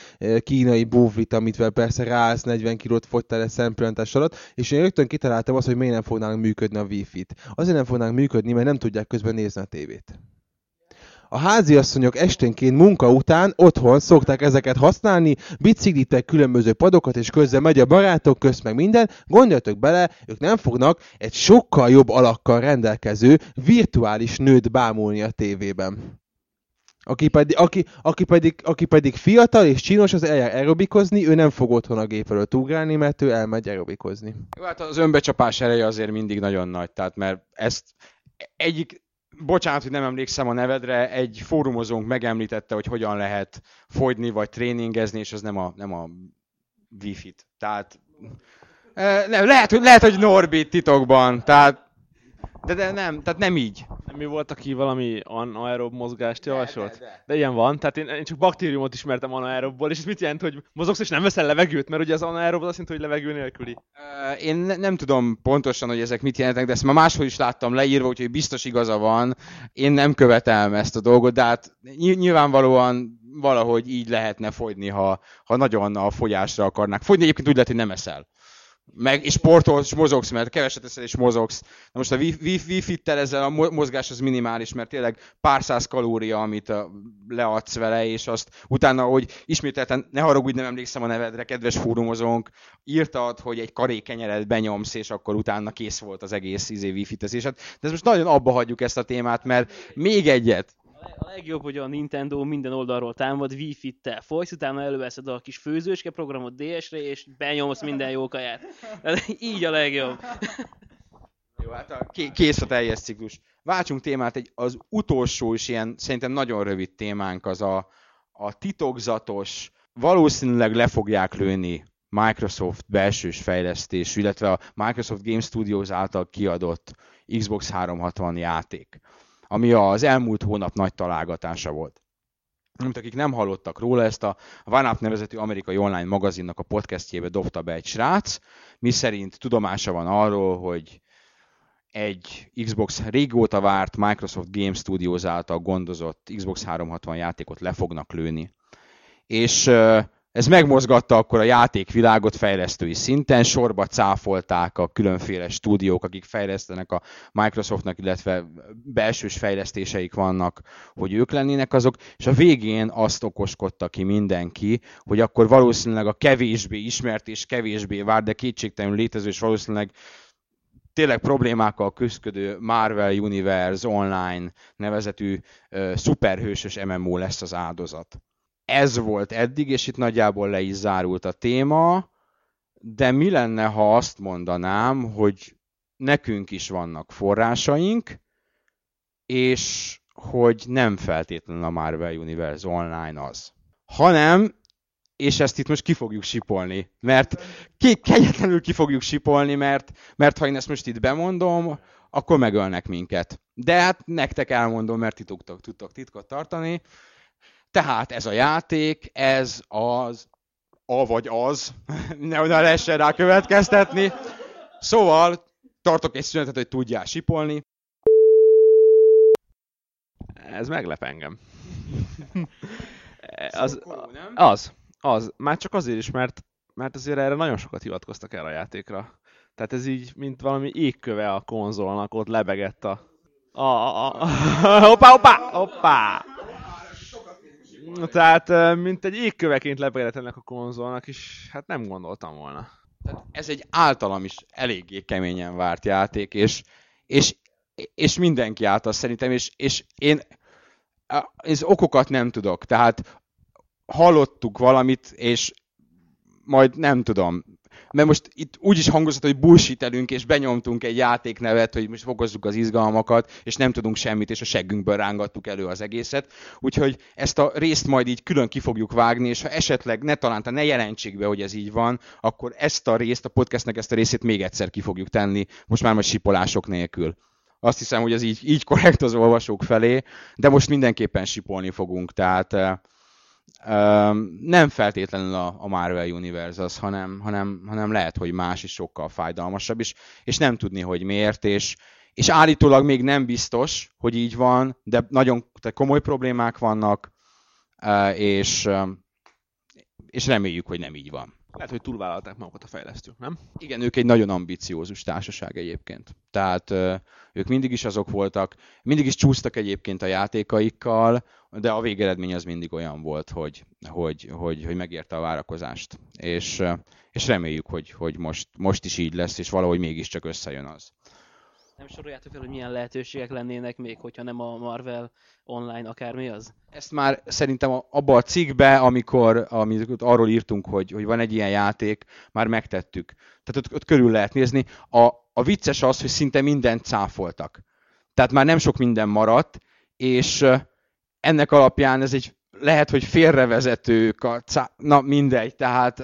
kínai búvlit, amitvel persze ráállsz, 40 kilót fogytál egy szempillantás alatt, és én rögtön kitaláltam azt, hogy miért nem fog nálunk működni a Wii Fit. Azért nem fog nálunk működni, mert nem tudják közben nézni a tévét. A háziasszonyok esténként munka után otthon szokták ezeket használni, biciklítek különböző padokat, és közben megy a barátok közt meg minden. Gondoljatok bele, ők nem fognak egy sokkal jobb alakkal rendelkező virtuális nőt bámulni a tévében. Aki pedig fiatal és csinos, az eljár aerobikozni, ő nem fog otthon a gép előtt ugrálni, mert ő elmegy aerobikozni. Jó, hát az önbecsapás ereje azért mindig nagyon nagy, tehát mert ezt egyik... Bocsánat, hogy nem emlékszem a nevedre, egy fórumozónk megemlítette, hogy hogyan lehet fogyni vagy tréningezni, és az nem a Wii-Fit. Tehát nem, lehet, hogy Norbi titokban, tehát de nem, tehát nem így. Nem mi volt, aki valami anaerob mozgást javasolt? De ilyen van, tehát én csak baktériumot ismertem anaerobból, és ez mit jelent, hogy mozogsz és nem veszel levegőt, mert ugye az anaerob az azt jelenti, hogy levegő nélküli. Én nem tudom pontosan, hogy ezek mit jelentenek, de ezt már máshol is láttam leírva, úgyhogy biztos igaza van. Én nem követelem ezt a dolgot, de hát nyilvánvalóan valahogy így lehetne fogyni, ha nagyon a fogyásra akarnák. Fogyni egyébként úgy lehet, hogy nem eszel. Meg, és sportolsz, és mozogsz, mert keveset eszel, és mozogsz. Na most a Wii Fit-tel ezzel a mozgás az minimális, mert tényleg pár száz kalória, amit leadsz vele, és azt utána, hogy ismételten, ne haragudj, nem emlékszem a nevedre, kedves fórumozónk, írtad, hogy egy karékenyeret benyomsz, és akkor utána kész volt az egész Wii Fit-ezésed. De most nagyon abba hagyjuk ezt a témát, mert még egyet. A legjobb, hogy a Nintendo minden oldalról támad, Wii Fit-tel folysz, utána előveszed a kis főzőske programot DS-re, és benyomsz minden jó kaját. Így a legjobb. Jó, hát kész a teljes ciklus. Váltsunk témát, az utolsó is ilyen, szerintem nagyon rövid témánk, az a titokzatos, valószínűleg le fogják lőni Microsoft belsős fejlesztésű, illetve a Microsoft Game Studios által kiadott Xbox 360 játék, ami az elmúlt hónap nagy találgatása volt. Mint akik nem hallottak róla, ezt a One-Up nevezetű amerikai online magazinnak a podcastjébe dobta be egy srác, miszerint tudomása van arról, hogy egy Xbox régóta várt Microsoft Game Studios által gondozott Xbox 360 játékot le fognak lőni. És ez megmozgatta akkor a játékvilágot fejlesztői szinten, sorba cáfolták a különféle stúdiók, akik fejlesztenek a Microsoftnak, illetve belsős fejlesztéseik vannak, hogy ők lennének azok, és a végén azt okoskodta ki mindenki, hogy akkor valószínűleg a kevésbé ismert és kevésbé várt, de kétségtelenül létező, és valószínűleg tényleg problémákkal küzdködő Marvel Universe Online nevezetű szuperhősös MMO lesz az áldozat. Ez volt eddig, és itt nagyjából le is zárult a téma, de mi lenne, ha azt mondanám, hogy nekünk is vannak forrásaink, és hogy nem feltétlenül a Marvel Universe Online az. Hanem, és ezt itt most ki fogjuk sipolni, mert kegyetlenül ki fogjuk sipolni, mert ha én ezt most itt bemondom, akkor megölnek minket. De hát nektek elmondom, mert ti tudtok titkot tartani. Tehát ez a játék, ez az, avagy az, ne lehessen rá következtetni. Szóval tartok egy szünetet, hogy tudjál sipolni. Ez meglep engem. Az. Már csak azért is, mert azért erre nagyon sokat hivatkoztak erre a játékra. Tehát ez így, mint valami égköve a konzolnak, ott lebegett a... Hoppá! Tehát, mint egy égköveként lebegett ennek a konzolnak, és hát nem gondoltam volna. Tehát ez egy általam is eléggé keményen várt játék, és mindenki által szerintem, és én az okokat nem tudok. Tehát hallottuk valamit, és majd nem tudom. Mert most itt úgy is hangozott, hogy bullshitelünk, és benyomtunk egy játéknevet, hogy most fokozzuk az izgalmakat, és nem tudunk semmit, és a seggünkből rángattuk elő az egészet. Úgyhogy ezt a részt majd így külön ki fogjuk vágni, és ha esetleg ne jelentsék be, hogy ez így van, akkor ezt a részt, a podcastnek ezt a részét még egyszer ki fogjuk tenni, most már majd sipolások nélkül. Azt hiszem, hogy ez így korrekt az olvasók felé, de most mindenképpen sipolni fogunk, tehát... nem feltétlenül a Marvel Universe az, hanem lehet, hogy más is sokkal fájdalmasabb, és nem tudni, hogy miért, és állítólag még nem biztos, hogy így van, de nagyon komoly problémák vannak, és reméljük, hogy nem így van. Lehet, hogy túlvállalták magukat a fejlesztők, nem? Igen, ők egy nagyon ambiciózus társaság egyébként. Tehát ők mindig is azok voltak, mindig is csúsztak egyébként a játékaikkal, de a végeredmény az mindig olyan volt, hogy megérte a várakozást. És reméljük, hogy most is így lesz, és valahogy mégiscsak összejön az. Nem soroljátok fel, hogy milyen lehetőségek lennének még, hogyha nem a Marvel online akármi az? Ezt már szerintem abba a cikkbe, amikor arról írtunk, hogy van egy ilyen játék, már megtettük. Tehát ott körül lehet nézni. A vicces az, hogy szinte mindent cáfoltak. Tehát már nem sok minden maradt, és ennek alapján ez egy lehet, hogy félrevezetők, na mindegy, tehát...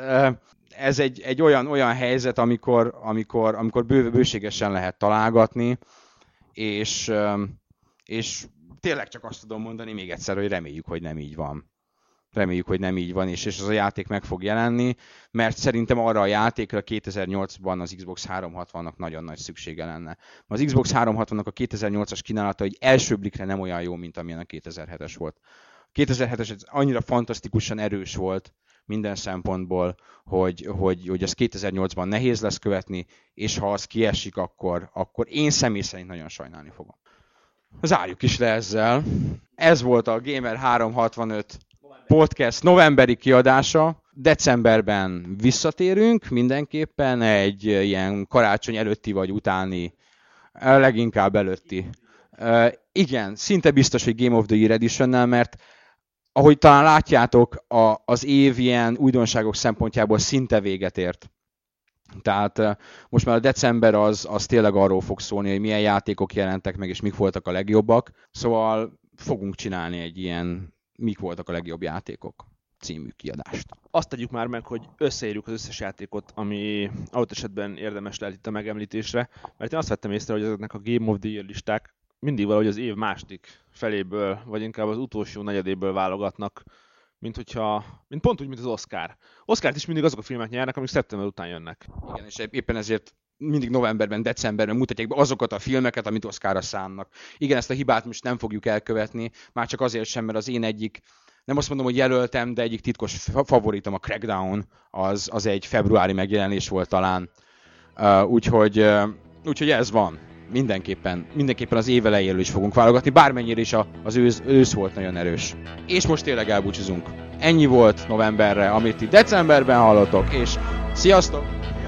Ez egy olyan helyzet, amikor bőségesen lehet találgatni, és tényleg csak azt tudom mondani még egyszer, hogy reméljük, hogy nem így van. Reméljük, hogy nem így van, és az a játék meg fog jelenni, mert szerintem arra a játékra 2008-ban az Xbox 360-nak nagyon nagy szüksége lenne. Az Xbox 360-nak a 2008-as kínálata egy első blikre nem olyan jó, mint amilyen a 2007-es volt. A 2007-es annyira fantasztikusan erős volt, minden szempontból, hogy ez 2008-ban nehéz lesz követni, és ha az kiesik, akkor én személy szerint nagyon sajnálni fogom. Zárjuk is le ezzel. Ez volt a Gamer 365 podcast novemberi kiadása. Decemberben visszatérünk mindenképpen egy ilyen karácsony előtti vagy utáni, leginkább előtti. Igen, szinte biztos, hogy Game of the Year Edition-nel, mert ahogy talán látjátok, az év ilyen újdonságok szempontjából szinte véget ért. Tehát most már a december az tényleg arról fog szólni, hogy milyen játékok jelentek meg, és mik voltak a legjobbak. Szóval fogunk csinálni egy ilyen mik voltak a legjobb játékok című kiadást. Azt tegyük már meg, hogy összeírjuk az összes játékot, ami adott esetben érdemes lehet itt a megemlítésre, mert én azt vettem észre, hogy ezeknek a Game of the Year listák mindig valahogy az év második feléből, vagy inkább az utolsó negyedéből válogatnak, mint pont úgy, mint az Oscar. Oscart is mindig azok a filmek nyernek, amik szeptember után jönnek. Igen, és éppen ezért mindig novemberben, decemberben mutatják be azokat a filmeket, amit Oscarra szánnak. Igen, ezt a hibát most nem fogjuk elkövetni, már csak azért sem, mert az én egyik, nem azt mondom, hogy jelöltem, de egyik titkos favoritom, a Crackdown, az egy februári megjelenés volt talán. Úgyhogy ez van. Mindenképpen az év elejéről is fogunk válogatni, bármennyire is az ősz volt nagyon erős. És most tényleg elbúcsúzunk. Ennyi volt novemberre, amit ti decemberben hallotok, és sziasztok!